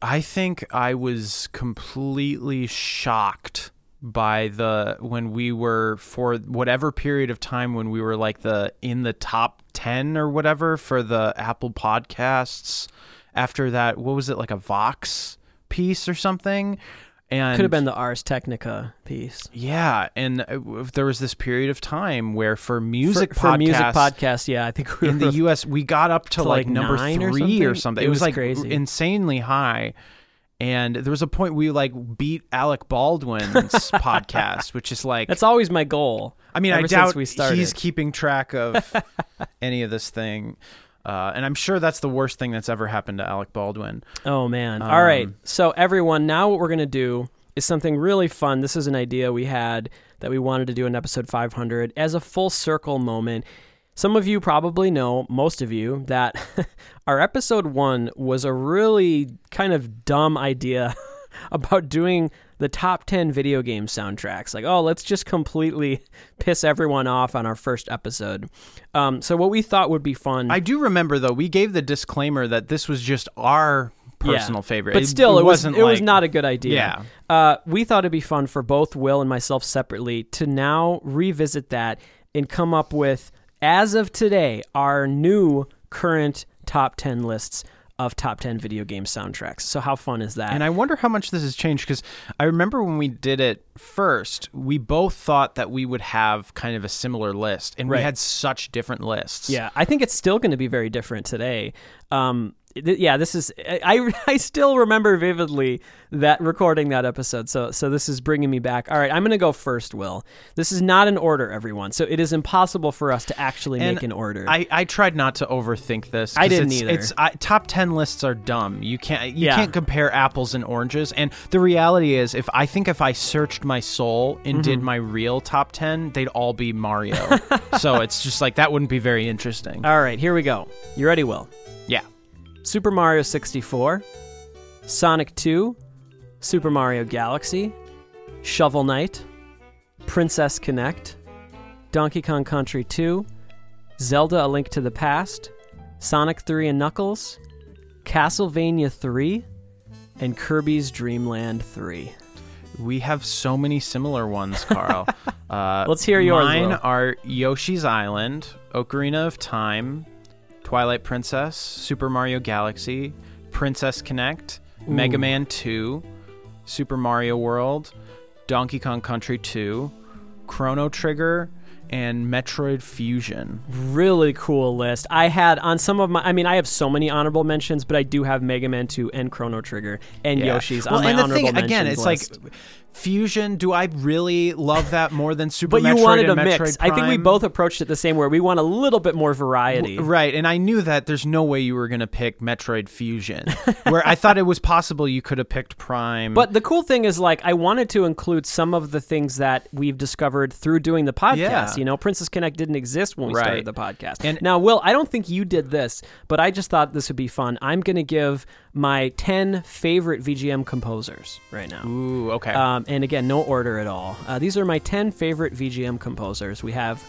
I think I was completely shocked by the when we were for whatever period of time when we were like the in the top ten or whatever for the Apple Podcasts. After that, what was it, like a Vox piece or something? And could have been the Ars Technica piece. Yeah, and there was this period of time where for music for, podcasts... For music podcasts, yeah, I think we were... In the U S, we got up to, to like, like number three or something. Or something. It, it was, was like crazy. Insanely high. And there was a point we like beat Alec Baldwin's podcast, which is like... That's always my goal. I mean, I doubt we he's keeping track of any of this thing. Uh, and I'm sure that's the worst thing that's ever happened to Alec Baldwin. Oh, man. Um, All right. So, everyone, now what we're going to do is something really fun. This is an idea we had that we wanted to do in episode five hundred as a full circle moment. Some of you probably know, most of you, that our episode one was a really kind of dumb idea about doing the top ten video game soundtracks. Like, oh, let's just completely piss everyone off on our first episode. Um, so what we thought would be fun... I do remember, though, we gave the disclaimer that this was just our personal yeah, favorite. But still, it, it, wasn't was, like, it was not a good idea. Yeah. Uh, we thought it'd be fun for both Will and myself separately to now revisit that and come up with, as of today, our new current top ten lists of top ten video game soundtracks. So how fun is that? And I wonder how much this has changed, because I remember when we did it first, we both thought that we would have kind of a similar list, and right. we had such different lists. Yeah, I think it's still going to be very different today. Um, th- yeah, this is... I, I still remember vividly that recording that episode, so, so this is bringing me back. All right, I'm going to go first, Will. This is not an order, everyone, so it is impossible for us to actually and make an order. I, I tried not to overthink this. I didn't it's, either. It's, I, top ten lists are dumb. You can't you yeah. can't compare apples and oranges, and the reality is, if I think if I searched my soul and mm-hmm. did my real top ten, they'd all be Mario. So it's just like, that wouldn't be very interesting. All right, here we go. You ready, Will? Yeah. Super Mario sixty-four, Sonic two, Super Mario Galaxy, Shovel Knight, Princess Connect, Donkey Kong Country two, Zelda: A Link to the Past, Sonic three and Knuckles, Castlevania three, and Kirby's Dream Land three. We have so many similar ones, Carl. uh, Let's hear yours. Mine Will. Are Yoshi's Island, Ocarina of Time, Twilight Princess, Super Mario Galaxy, Princess Connect, Ooh. Mega Man two, Super Mario World, Donkey Kong Country two, Chrono Trigger, and Metroid Fusion. Really cool list. I had on some of my... I mean, I have so many honorable mentions, but I do have Mega Man two and Chrono Trigger and yeah. Yoshi's well, on my honorable mentions list. Well, and the thing, again, it's list. Like... Fusion, do I really love that more than Super Metroid and Metroid Prime? But you wanted a mix. I think we both approached it the same way. We want a little bit more variety. W- right, and I knew that there's no way you were going to pick Metroid Fusion, where I thought it was possible you could have picked Prime. But the cool thing is, like, I wanted to include some of the things that we've discovered through doing the podcast. Yeah. You know, Princess Connect didn't exist when we right. started the podcast. And now, Will, I don't think you did this, but I just thought this would be fun. I'm going to give my ten favorite V G M composers right now. Ooh, okay. Um, and again, no order at all. Uh, these are my ten favorite V G M composers. We have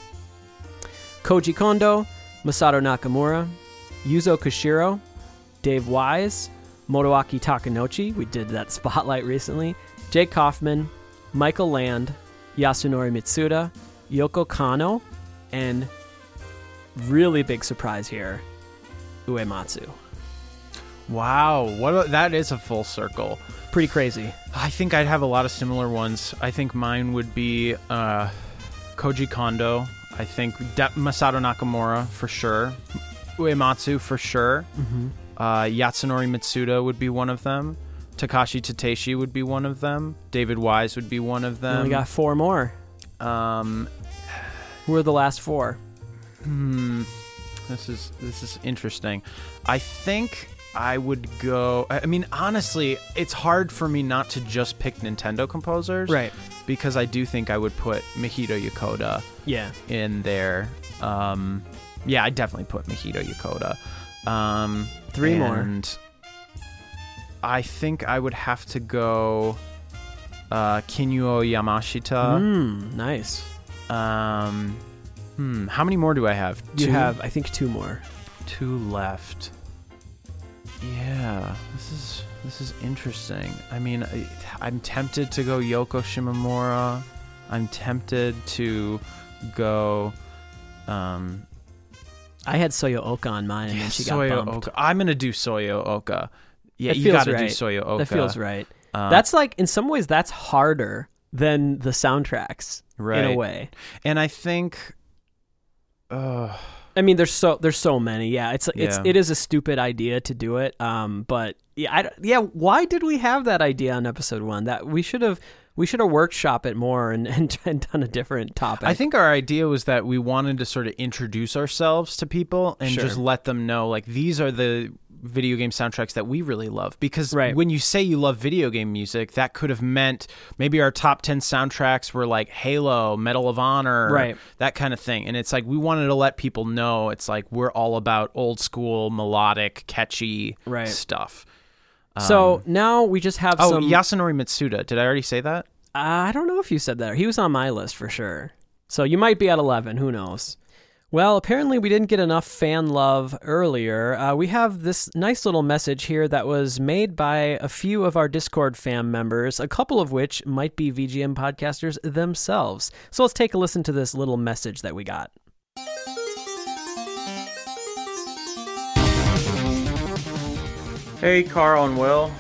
Koji Kondo, Masato Nakamura, Yuzo Koshiro, Dave Wise, Motoaki Takanouchi, we did that spotlight recently, Jake Kaufman, Michael Land, Yasunori Mitsuda, Yoko Kano, and really big surprise here, Uematsu. Wow, what a, that is a full circle. Pretty crazy. I think I'd have a lot of similar ones. I think mine would be uh, Koji Kondo. I think De- Masato Nakamura for sure. Uematsu for sure. Mm-hmm. Uh, Yasunori Mitsuda would be one of them. Takashi Tateishi would be one of them. David Wise would be one of them. We got four more. Um, Who are the last four? Hmm. This is this is interesting. I think... I would go... I mean, honestly, it's hard for me not to just pick Nintendo composers. Right. Because I do think I would put Mahito Yokota yeah. in there. Um, yeah, I definitely put Mahito Yokota. Um, Three and more. And I think I would have to go uh, Kinuo Yamashita. Mm, nice. Um, hmm, how many more do I have? You two? Have, I think, two more. Two left. Yeah, this is this is interesting. I mean, I, I'm tempted to go Yoko Shimomura. I'm tempted to go. Um, I had Soyo Oka on mine, and yeah, then she Soyo got bumped. Oka. I'm gonna do Soyo Oka. Yeah, that you gotta right. do Soyo Oka. That feels right. Um, that's like, in some ways, that's harder than the soundtracks right. in a way. And I think. Uh, I mean, there's so there's so many. Yeah, it's it's yeah. it is a stupid idea to do it. Um, but yeah, I, yeah. Why did we have that idea on episode one? That we should have we should have workshop it more and, and and done a different topic. I think our idea was that we wanted to sort of introduce ourselves to people and sure. just let them know, like, these are the video game soundtracks that we really love, because right. when you say you love video game music, that could have meant maybe our top ten soundtracks were like Halo, Medal of Honor, right. that kind of thing. And it's like, we wanted to let people know it's like, we're all about old school, melodic, catchy right. stuff. So um, now we just have oh, some... Oh, Yasunori Mitsuda. Did I already say that? I don't know if you said that. He was on my list for sure. So you might be at eleven. Who knows? Well, apparently we didn't get enough fan love earlier. Uh, we have this nice little message here that was made by a few of our Discord fam members, a couple of which might be V G M podcasters themselves. So let's take a listen to this little message that we got. Hey, Carl and Will.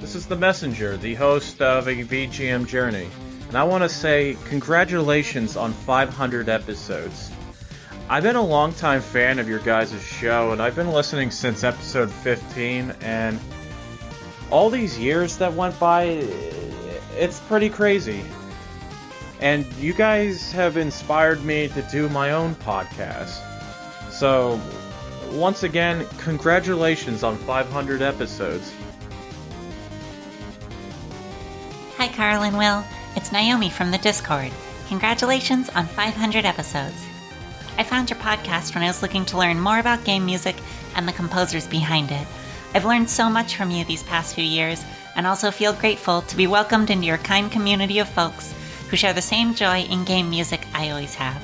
This is The Messenger, the host of A V G M Journey. And I want to say congratulations on five hundred episodes. I've been a longtime fan of your guys' show, and I've been listening since episode fifteen, and all these years that went by, it's pretty crazy. And you guys have inspired me to do my own podcast. So, once again, congratulations on five hundred episodes. Hi, Carl and Will. It's Naomi from the Discord. Congratulations on five hundred episodes. I found your podcast when I was looking to learn more about game music and the composers behind it. I've learned so much from you these past few years, and also feel grateful to be welcomed into your kind community of folks who share the same joy in game music I always have.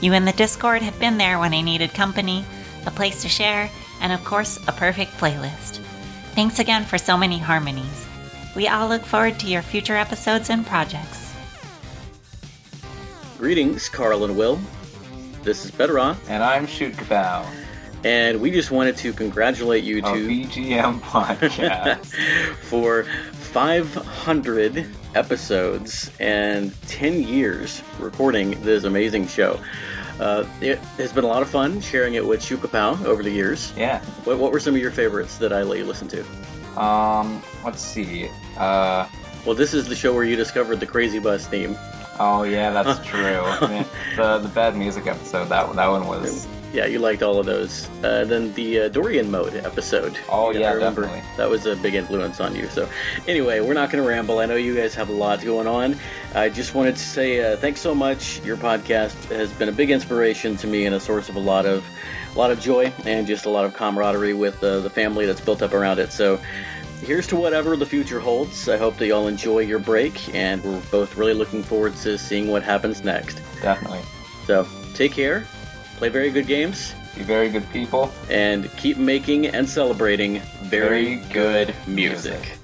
You and the Discord have been there when I needed company, a place to share, and of course, a perfect playlist. Thanks again for so many harmonies. We all look forward to your future episodes and projects. Greetings, Carl and Will. This is Beteron. And I'm Shukapow. And we just wanted to congratulate you to... V G M podcast. for five hundred episodes and ten years recording this amazing show. Uh, it has been a lot of fun sharing it with Shukapow over the years. Yeah. What, what were some of your favorites that I let you listen to? Um, let's see. Uh... Well, this is the show where you discovered the Crazy Bus theme. Oh yeah, that's true. I mean, the the bad music episode, that that one was. Yeah, you liked all of those. Uh, then the uh, Dorian Mode episode. Oh yeah, I remember, definitely. That was a big influence on you. So, anyway, we're not going to ramble. I know you guys have a lot going on. I just wanted to say uh, thanks so much. Your podcast has been a big inspiration to me and a source of a lot of a lot of joy and just a lot of camaraderie with uh, the family that's built up around it. So. Here's to whatever the future holds. I hope that y'all enjoy your break, and we're both really looking forward to seeing what happens next. Definitely. So, take care, play very good games, be very good people, and keep making and celebrating very, very good, good music. music.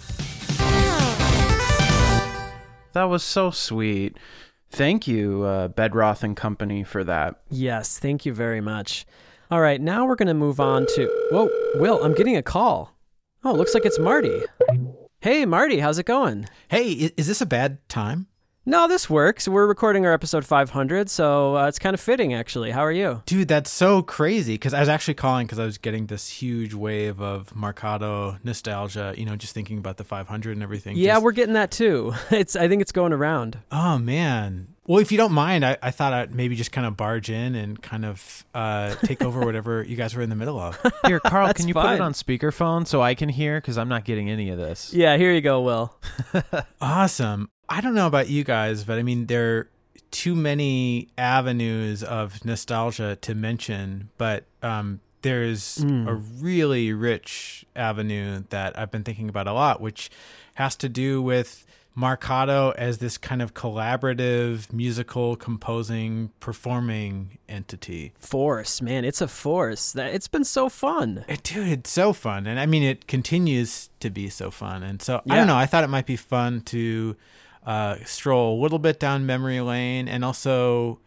That was so sweet. Thank you, uh, Bedroth and Company, for that. Yes, thank you very much. All right, now we're going to move on to... Whoa, Will, I'm getting a call. Oh, looks like it's Marty. Hey, Marty, how's it going? Hey, is this a bad time? No, this works. We're recording our episode five hundred, so uh, it's kind of fitting, actually. How are you? Dude, that's so crazy, because I was actually calling because I was getting this huge wave of Mercado nostalgia, you know, just thinking about the five hundred and everything. Yeah, just... we're getting that, too. It's I think it's going around. Oh, man. Well, if you don't mind, I, I thought I'd maybe just kind of barge in and kind of uh, take over whatever you guys were in the middle of. Here, Carl, can you fine. put it on speakerphone so I can hear? Because I'm not getting any of this. Yeah, here you go, Will. Awesome. I don't know about you guys, but I mean, there are too many avenues of nostalgia to mention, but um, there's mm. a really rich avenue that I've been thinking about a lot, which has to do with Mercado as this kind of collaborative, musical, composing, performing entity. Force, man, it's a force. It's been so fun. It, dude, it's so fun. And I mean, it continues to be so fun. And so, yeah. I don't know, I thought it might be fun to uh, stroll a little bit down memory lane and also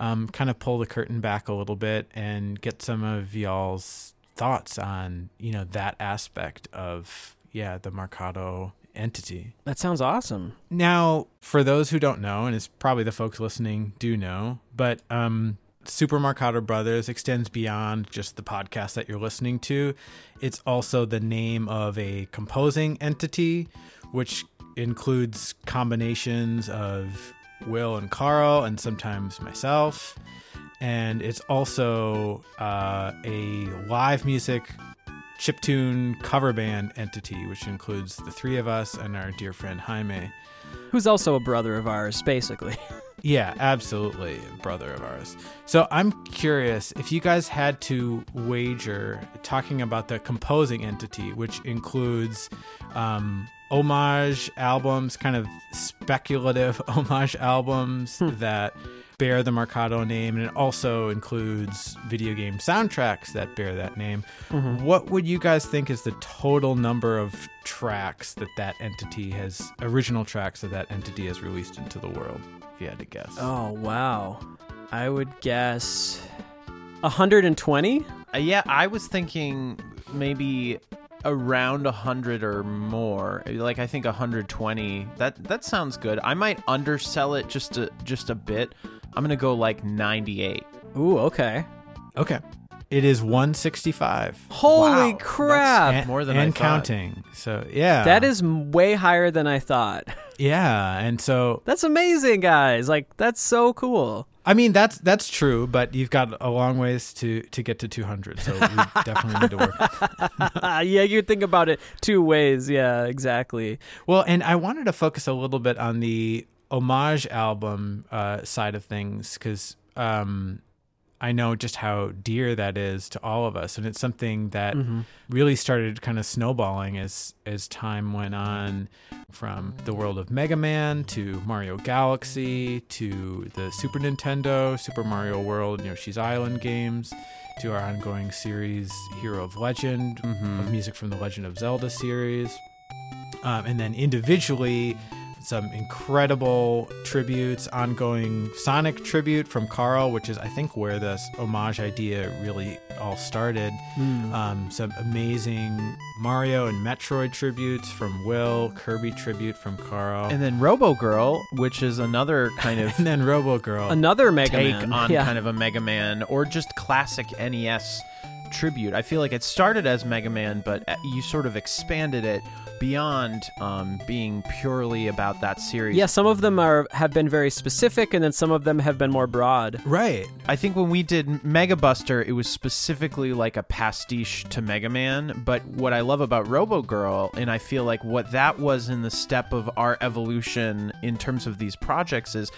um, kind of pull the curtain back a little bit and get some of y'all's thoughts on, you know, that aspect of, yeah, the Mercado entity. That sounds awesome. Now, for those who don't know, and it's probably the folks listening do know, but um, Super Marcato Brothers extends beyond just the podcast that you're listening to. It's also the name of a composing entity, which includes combinations of Will and Carl and sometimes myself. And it's also uh, a live music chiptune cover band entity, which includes the three of us and our dear friend Jaime, who's also a brother of ours, basically. Yeah, absolutely, a brother of ours. So I'm curious, if you guys had to wager, talking about the composing entity, which includes um, homage albums, kind of speculative homage albums hmm. that bear the Mercado name, and it also includes video game soundtracks that bear that name. Mm-hmm. What would you guys think is the total number of tracks that that entity has, original tracks that that entity has released into the world, if you had to guess? Oh, wow. I would guess one hundred twenty? Uh, yeah, I was thinking maybe around one hundred or more. Like, I think one hundred twenty. That that sounds good. I might undersell it just a, just a bit. I'm going to go like ninety-eight. Ooh, okay. Okay. It is one sixty-five. Holy wow, crap. That's more than and I counting. Thought. So, yeah. That is way higher than I thought. Yeah, and so that's amazing, guys. Like, that's so cool. I mean, that's that's true, but you've got a long ways to, to get to two hundred, so we definitely need to work on that. Yeah, you think about it two ways. Yeah, exactly. Well, and I wanted to focus a little bit on the homage album uh, side of things, because um, I know just how dear that is to all of us, and it's something that mm-hmm. really started kind of snowballing as as time went on, from the world of Mega Man to Mario Galaxy to the Super Nintendo, Super Mario World, Yoshi's Island games, to our ongoing series Hero of Legend, mm-hmm. of music from the Legend of Zelda series, um, and then individually some incredible tributes, ongoing Sonic tribute from Carl, which is, I think, where this homage idea really all started. Mm. Um, some amazing Mario and Metroid tributes from Will, Kirby tribute from Carl. And then RoboGirl, which is another kind of... and then RoboGirl. Another Mega take Man. Take on yeah. kind of a Mega Man, or just classic N E S tribute. I feel like it started as Mega Man, but you sort of expanded it beyond um, being purely about that series. Yeah, some of them are have been very specific, and then some of them have been more broad. Right. I think when we did Mega Buster, it was specifically like a pastiche to Mega Man, but what I love about RoboGirl, and I feel like what that was in the step of our evolution in terms of these projects, is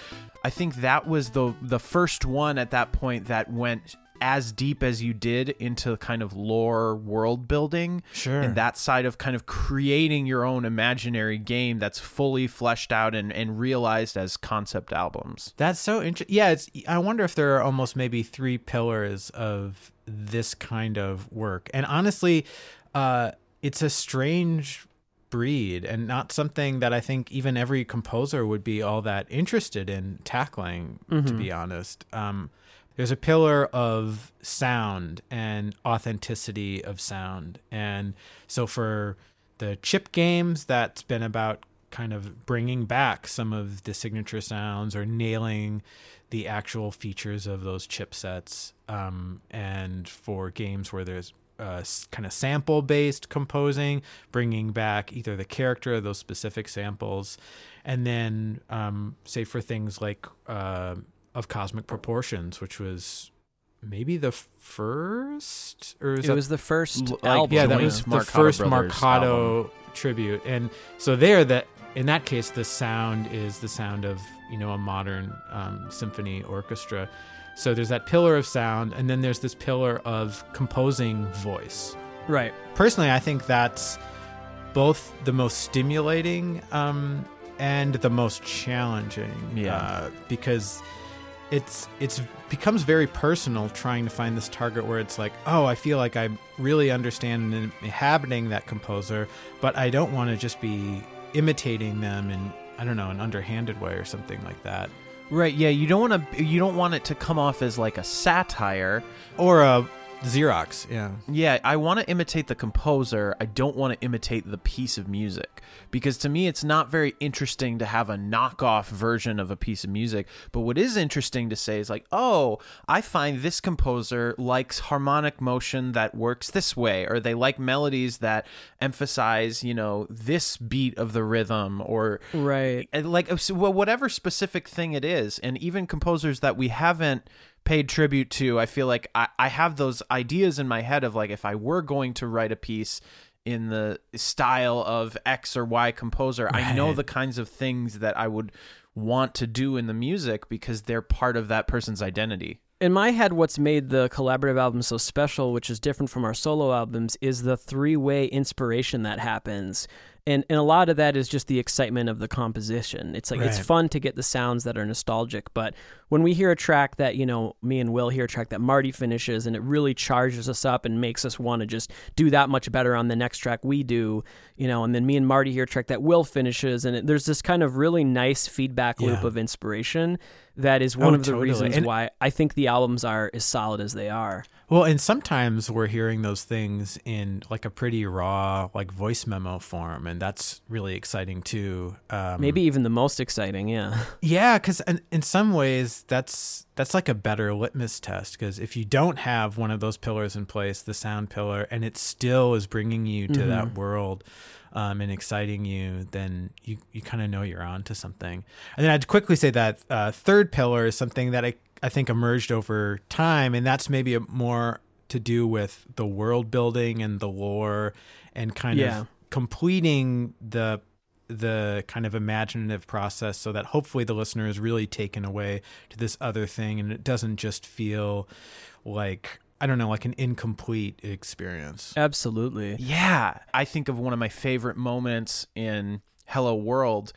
I think that was the the first one at that point that went as deep as you did into kind of lore, world building, sure, and that side of kind of creating your own imaginary game that's fully fleshed out and, and realized as concept albums. That's so interesting. Yeah, it's, I wonder if there are almost maybe three pillars of this kind of work. And honestly, uh, it's a strange breed and not something that I think even every composer would be all that interested in tackling, mm-hmm. to be honest. Um, There's a pillar of sound and authenticity of sound. And so for the chip games, that's been about kind of bringing back some of the signature sounds or nailing the actual features of those chipsets. Um, and for games where there's uh, kind of sample-based composing, bringing back either the character or those specific samples. And then, um, say, for things like... Uh, of Cosmic Proportions, which was maybe the first, or is it that, was the first like, album. Yeah, that yeah. was Marcato the first Brothers Marcato album. Tribute. And so there, that in that case, the sound is the sound of, you know, a modern um, symphony orchestra. So there's that pillar of sound, and then there's this pillar of composing voice. Right. Personally, I think that's both the most stimulating um, and the most challenging. Yeah. Uh, because... It's it's becomes very personal trying to find this target where it's like, oh, I feel like I really understand and inhabiting that composer, but I don't want to just be imitating them in, I don't know, an underhanded way or something like that. Right, yeah, you don't want to you don't want it to come off as like a satire or a Xerox, yeah. Yeah, I want to imitate the composer. I don't want to imitate the piece of music, because to me it's not very interesting to have a knockoff version of a piece of music. But what is interesting to say is like, oh, I find this composer likes harmonic motion that works this way, or they like melodies that emphasize, you know, this beat of the rhythm, or right, like whatever specific thing it is. And even composers that we haven't paid tribute to. I feel like I, I have those ideas in my head of like, if I were going to write a piece in the style of X or Y composer, right. I know the kinds of things that I would want to do in the music because they're part of that person's identity. In my head, what's made the collaborative album so special, which is different from our solo albums, is the three-way inspiration that happens. And and a lot of that is just the excitement of the composition. It's like, right. It's fun to get the sounds that are nostalgic, but when we hear a track that, you know, me and Will hear a track that Marty finishes and it really charges us up and makes us want to just do that much better on the next track we do, you know, and then me and Marty hear a track that Will finishes, and it, there's this kind of really nice feedback loop yeah. of inspiration. That is one oh, of the totally. reasons and, why I think the albums are as solid as they are. Well, and sometimes we're hearing those things in like a pretty raw, like voice memo form, and that's really exciting too. Um, Maybe even the most exciting, yeah. Yeah, because in, in some ways that's that's like a better litmus test, because if you don't have one of those pillars in place, the sound pillar, and it still is bringing you to mm-hmm. that world. Um, and exciting you, then you, you kind of know you're on to something. And then I'd quickly say that uh, third pillar is something that I, I think emerged over time, and that's maybe a, more to do with the world building and the lore and kind yeah. of completing the the kind of imaginative process so that hopefully the listener is really taken away to this other thing and it doesn't just feel like... I don't know, like an incomplete experience. Absolutely. Yeah. I think of one of my favorite moments in Hello World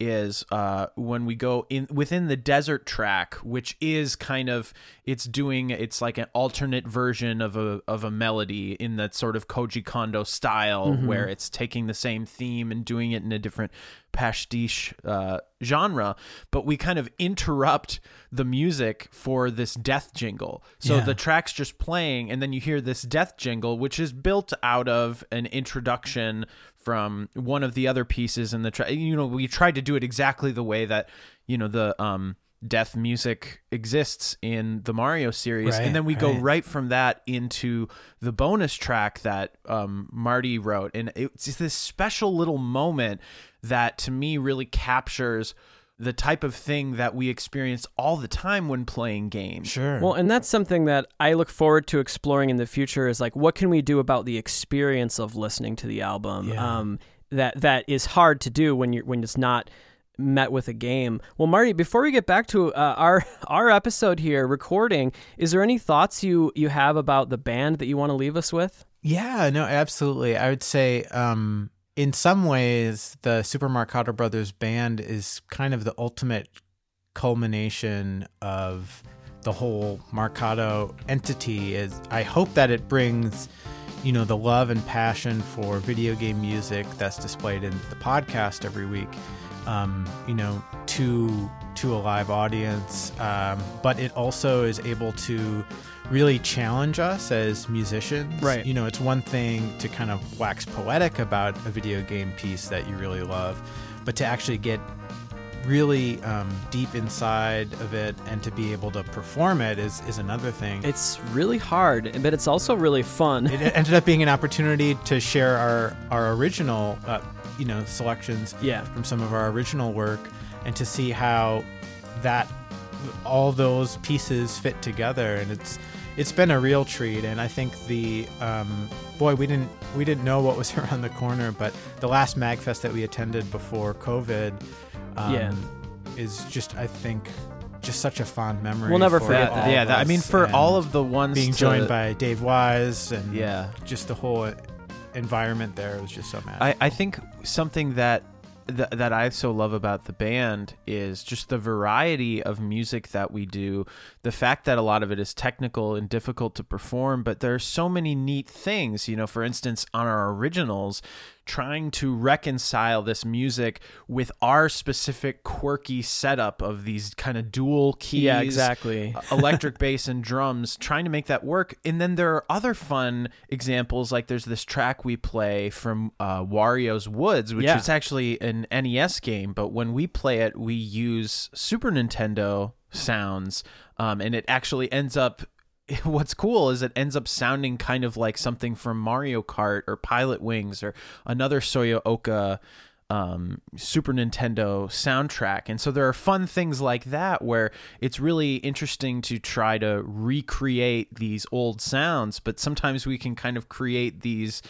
is uh, when we go in within the desert track, which is kind of, it's doing, it's like an alternate version of a of a melody in that sort of Koji Kondo style mm-hmm. where it's taking the same theme and doing it in a different pastiche uh, genre, but we kind of interrupt the music for this death jingle. So yeah. the track's just playing, and then you hear this death jingle, which is built out of an introduction from one of the other pieces in the track. You know, we tried to do it exactly the way that, you know, the um, death music exists in the Mario series. Right, and then we right. go right from that into the bonus track that um, Marty wrote. And it's this special little moment that to me really captures the type of thing that we experience all the time when playing games. Sure. Well, and that's something that I look forward to exploring in the future is like, what can we do about the experience of listening to the album? Yeah. Um, that, that is hard to do when you're, when it's not met with a game. Well, Marty, before we get back to uh, our, our episode here recording, is there any thoughts you, you have about the band that you want to leave us with? Yeah, no, absolutely. I would say, um, in some ways, the Super Marcato Brothers band is kind of the ultimate culmination of the whole Marcato entity. Is I hope that it brings, you know, the love and passion for video game music that's displayed in the podcast every week, um, you know, to to a live audience. Um, but it also is able to really challenge us as musicians. Right. You know, it's one thing to kind of wax poetic about a video game piece that you really love, but to actually get really um, deep inside of it and to be able to perform it is, is another thing. It's really hard, but it's also really fun. It ended up being an opportunity to share our, our original, uh, you know, selections yeah. from some of our original work and to see how that all those pieces fit together, and it's it's been a real treat. And I think the um boy we didn't we didn't know what was around the corner, but the last MagFest that we attended before COVID um yeah. is just I think just such a fond memory. We'll never forget that. Yeah, that, I mean for all of the ones being to... joined by Dave Wise and yeah. just the whole environment there, it was just so magical. I, I think something that Th- that I so love about the band is just the variety of music that we do, the fact that a lot of it is technical and difficult to perform, but there are so many neat things, you know, for instance, on our originals, trying to reconcile this music with our specific quirky setup of these kind of dual keys, yeah, exactly. electric bass and drums, trying to make that work. And then there are other fun examples, like there's this track we play from uh, Wario's Woods, which yeah. is actually an N E S game, but when we play it, we use Super Nintendo sounds, um, and it actually ends up... What's cool is it ends up sounding kind of like something from Mario Kart or Pilot Wings or another Soyo Oka um, Super Nintendo soundtrack. And so there are fun things like that where it's really interesting to try to recreate these old sounds, but sometimes we can kind of create these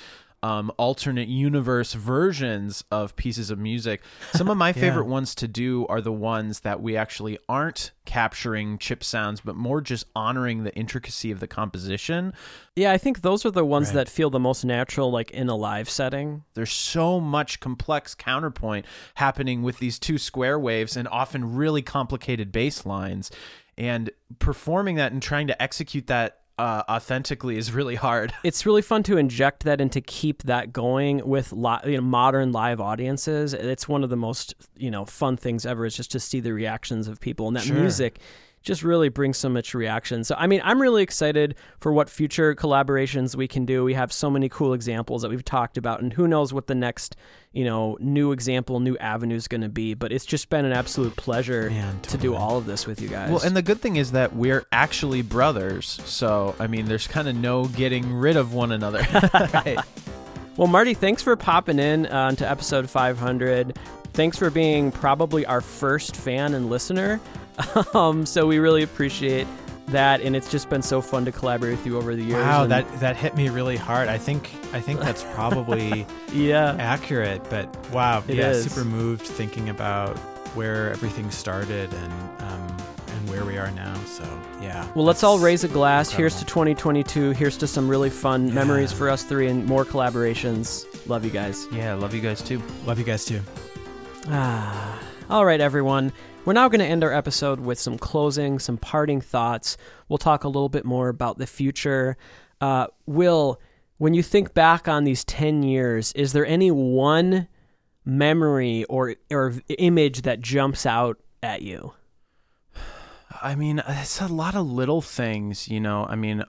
um, alternate universe versions of pieces of music. Some of my yeah. favorite ones to do are the ones that we actually aren't capturing chip sounds, but more just honoring the intricacy of the composition. Yeah, I think those are the ones right. that feel the most natural, like in a live setting. There's so much complex counterpoint happening with these two square waves and often really complicated bass lines. And performing that and trying to execute that Uh, authentically is really hard. It's really fun to inject that and to keep that going with li- you know, modern live audiences. It's one of the most, you know, fun things ever, is just to see the reactions of people, and that sure. music just really brings so much reaction. So, I mean, I'm really excited for what future collaborations we can do. We have so many cool examples that we've talked about, and who knows what the next, you know, new example, new avenue is going to be. But it's just been an absolute pleasure Man, totally. to do all of this with you guys. Well, and the good thing is that we're actually brothers. So, I mean, there's kind of no getting rid of one another. Right. Well, Marty, thanks for popping in uh, to episode five hundred. Thanks for being probably our first fan and listener. Um, so we really appreciate that, and it's just been so fun to collaborate with you over the years. Wow, and... that, that hit me really hard. I think I think that's probably yeah. accurate, but wow, it yeah, is. super moved thinking about where everything started and um, and where we are now. So yeah. Well, let's all raise a glass. Incredible. Here's to twenty twenty-two. Here's to some really fun yeah. memories for us three and more collaborations. Love you guys. Yeah, love you guys too. Love you guys too. Ah, all right, everyone. We're now going to end our episode with some closing, some parting thoughts. We'll talk a little bit more about the future. Uh, Will, when you think back on these ten years, is there any one memory or or image that jumps out at you? I mean, it's a lot of little things, you know. I mean,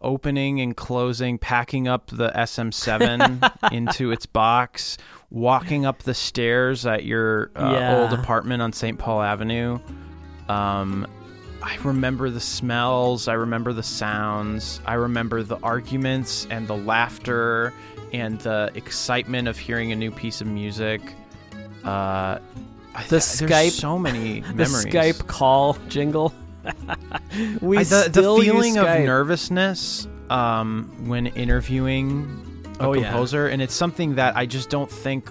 opening and closing, packing up the S M seven into its box, walking up the stairs at your uh, yeah. old apartment on Saint Paul Avenue. Um, I remember the smells. I remember the sounds. I remember the arguments and the laughter and the excitement of hearing a new piece of music. Uh, the I, Skype, so many memories. The Skype call jingle. we I, the, still the feeling use Skype. Of nervousness um, when interviewing a oh, composer, yeah. and it's something that I just don't think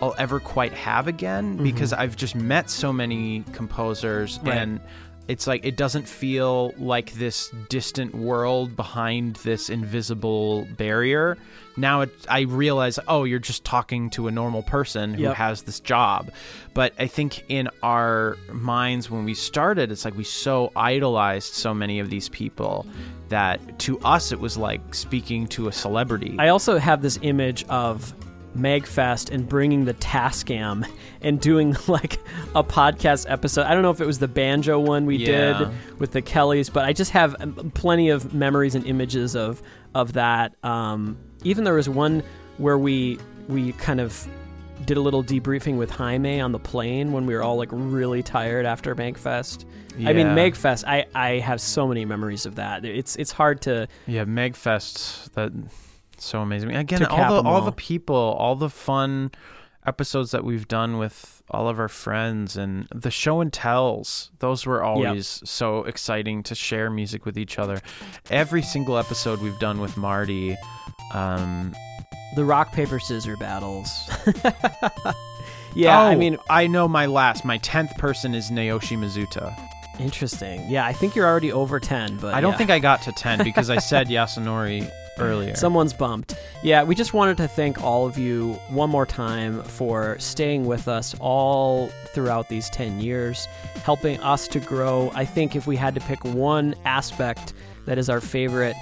I'll ever quite have again, mm-hmm. because I've just met so many composers, right. and it's like it doesn't feel like this distant world behind this invisible barrier. Now it, I realize, oh, you're just talking to a normal person who yep. has this job. But I think in our minds when we started, it's like we so idolized so many of these people that to us it was like speaking to a celebrity. I also have this image of MagFest and bringing the Tascam and doing like a podcast episode. I don't know if it was the banjo one we yeah. did with the Kellys, but I just have plenty of memories and images of of that. Um, even there was one where we we kind of did a little debriefing with Jaime on the plane when we were all like really tired after MagFest. Yeah. I mean, MagFest, I, I have so many memories of that. It's it's hard to... Yeah, MagFest, that... so amazing. Again, all the all the people, all the fun episodes that we've done with all of our friends, and the show and tells, those were always yep. so exciting to share music with each other. Every single episode we've done with Marty, um the rock paper scissor battles. yeah oh, I mean, I know my last my tenth person is Naoshi Mizuta. Interesting. Yeah, I think you're already over ten, but I don't yeah. think I got to ten because I said Yasunori earlier. Someone's bumped. Yeah, we just wanted to thank all of you one more time for staying with us all throughout these ten years, helping us to grow. I think if we had to pick one aspect that is our favorite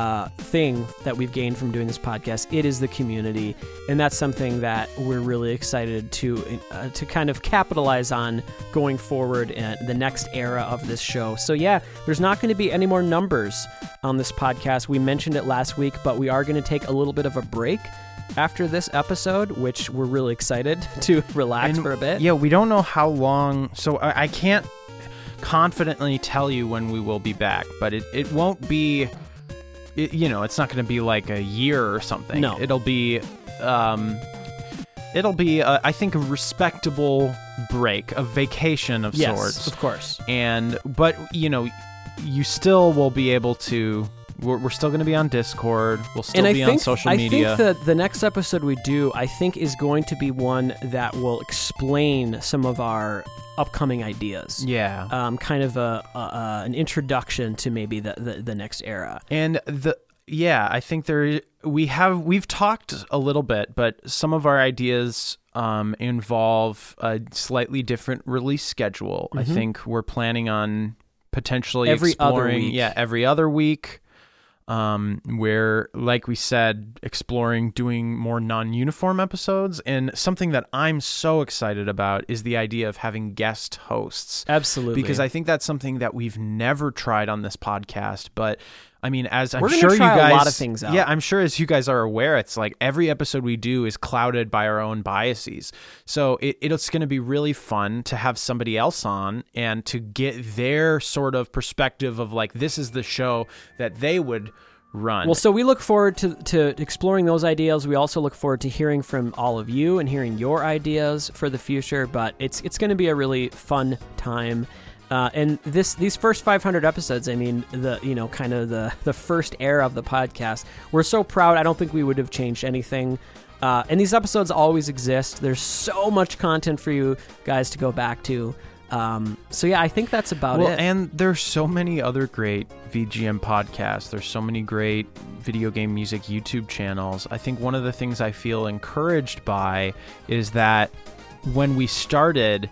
uh, thing that we've gained from doing this podcast, it is the community. And that's something that we're really excited to uh, to kind of capitalize on going forward in the next era of this show. So yeah, there's not going to be any more numbers on this podcast. We mentioned it last week, but we are going to take a little bit of a break after this episode, which we're really excited to relax and, for a bit. Yeah, we don't know how long, so I, I can't confidently tell you when we will be back, but it, it won't be... It, you know, it's not going to be like a year or something. No. It'll be um, it'll be, uh, I think, a respectable break, a vacation of yes, sorts. Yes, of course. And, but, you know, you still will be able to... We're, we're still going to be on Discord. We'll still be think, on social media. I think that the next episode we do, I think, is going to be one that will explain some of our upcoming ideas. Yeah. Um, kind of a, a, a an introduction to maybe the, the, the next era. And the yeah, I think there we have we've talked a little bit, but some of our ideas um, involve a slightly different release schedule. Mm-hmm. I think we're planning on potentially every exploring other week. yeah every other week. Um, where, like we said, exploring doing more non-uniform episodes. And something that I'm so excited about is the idea of having guest hosts. Absolutely. Because I think that's something that we've never tried on this podcast. But, I mean, as I'm We're sure you guys... We're going to try a lot of things out. Yeah, I'm sure as you guys are aware, it's like every episode we do is clouded by our own biases. So it, it's going to be really fun to have somebody else on and to get their sort of perspective of, like, this is the show that they would... run. Well, so we look forward to, to exploring those ideas. We also look forward to hearing from all of you and hearing your ideas for the future, but it's it's going to be a really fun time. Uh, and this these first five hundred episodes, I mean, the you know, kind of the, the first era of the podcast, we're so proud. I don't think we would have changed anything. Uh, and these episodes always exist. There's so much content for you guys to go back to. Um, so yeah, I think that's about well, it. Well, and there's so many other great V G M podcasts. There's so many great video game music YouTube channels. I think one of the things I feel encouraged by is that when we started,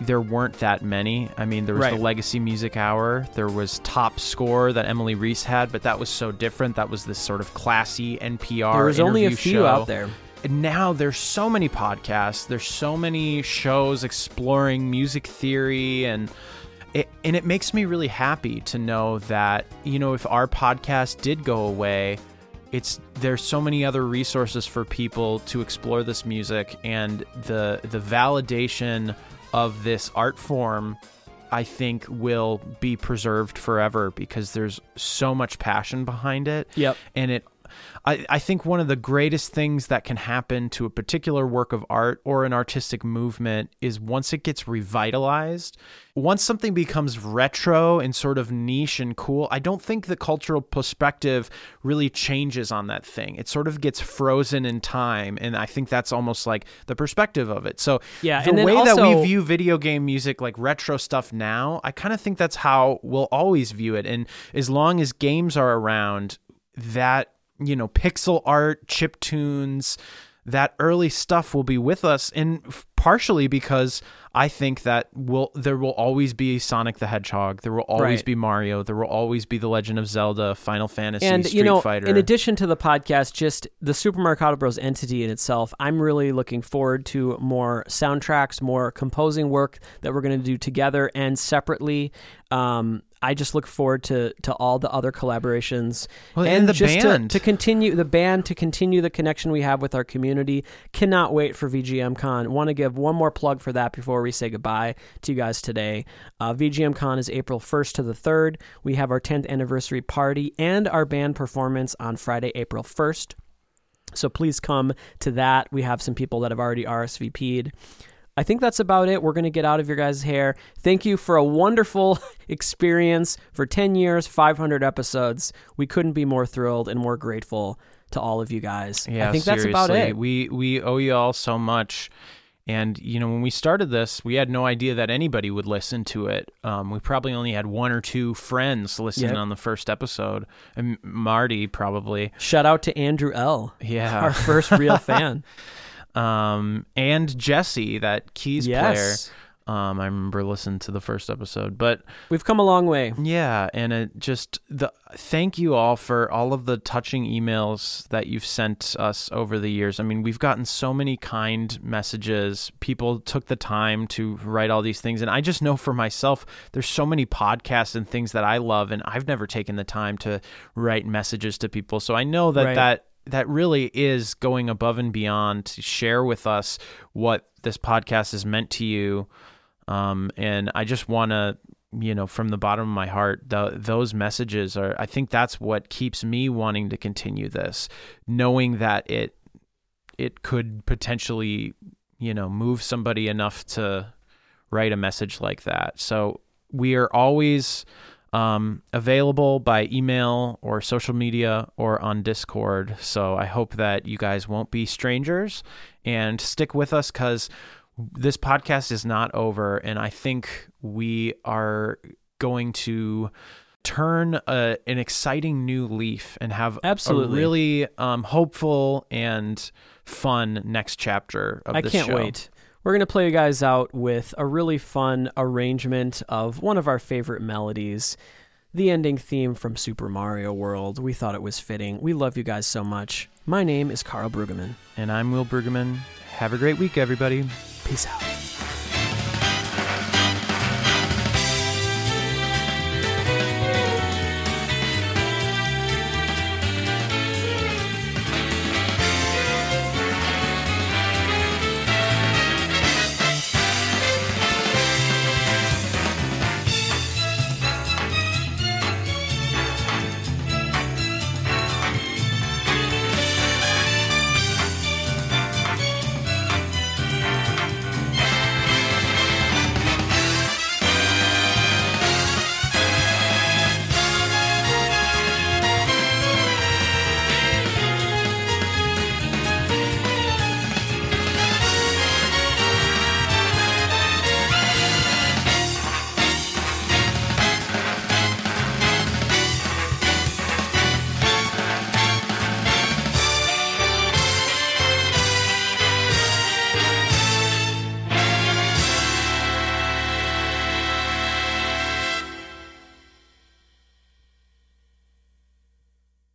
there weren't that many. I mean, there was right. the Legacy Music Hour. There was Top Score that Emily Reese had, but that was so different. That was this sort of classy N P R. There was only a few show. out there. And now there's so many podcasts, there's so many shows exploring music theory, and it, and it makes me really happy to know that, you know, if our podcast did go away, it's there's so many other resources for people to explore this music, and the the validation of this art form, I think, will be preserved forever because there's so much passion behind it. Yep. And it I, I think one of the greatest things that can happen to a particular work of art or an artistic movement is once it gets revitalized, once something becomes retro and sort of niche and cool, I don't think the cultural perspective really changes on that thing. It sort of gets frozen in time, and I think that's almost like the perspective of it. So yeah, the way also, that we view video game music, like retro stuff now, I kind of think that's how we'll always view it. And as long as games are around, that... you know, pixel art, chip tunes, that early stuff will be with us, and partially because I think that will there will always be Sonic the Hedgehog, there will always right. be Mario, there will always be The Legend of Zelda, Final Fantasy, and, Street you know, Fighter. In addition to the podcast, just the Super Mercado Bros entity in itself, I'm really looking forward to more soundtracks, more composing work that we're going to do together and separately. Um, I just look forward to, to all the other collaborations well, and, and the just band to, to continue the band to continue the connection we have with our community. Cannot wait for V G M Con. Want to give one more plug for that before we say goodbye to you guys today. Uh, V G M Con is April first to the third. We have our tenth anniversary party and our band performance on Friday, April first. So please come to that. We have some people that have already R S V P'd. I think that's about it. We're going to get out of your guys' hair. Thank you for a wonderful experience for ten years, five hundred episodes. We couldn't be more thrilled and more grateful to all of you guys. Yeah, I think seriously. That's about it. We we owe you all so much. And, you know, when we started this, we had no idea that anybody would listen to it. Um, we probably only had one or two friends listening yep. on the first episode. And Marty, probably. Shout out to Andrew L. Yeah. Our first real fan. Um, and Jesse, that keys yes. player, um, I remember listening to the first episode, but we've come a long way. Yeah. And it just, the, thank you all for all of the touching emails that you've sent us over the years. I mean, we've gotten so many kind messages. People took the time to write all these things. And I just know for myself, there's so many podcasts and things that I love, and I've never taken the time to write messages to people. So I know that right. that, that really is going above and beyond to share with us what this podcast has meant to you. Um, and I just want to, you know, from the bottom of my heart, the, those messages are, I think that's what keeps me wanting to continue this, knowing that it, it could potentially, you know, move somebody enough to write a message like that. So we are always um, available by email or social media or on Discord. So I hope that you guys won't be strangers and stick with us, because this podcast is not over. And I think we are going to turn a, an exciting new leaf and have absolutely a really um, hopeful and fun next chapter of this show. I can't wait. We're going to play you guys out with a really fun arrangement of one of our favorite melodies, the ending theme from Super Mario World. We thought it was fitting. We love you guys so much. My name is Carl Brueggemann. And I'm Will Brueggemann. Have a great week, everybody. Peace out.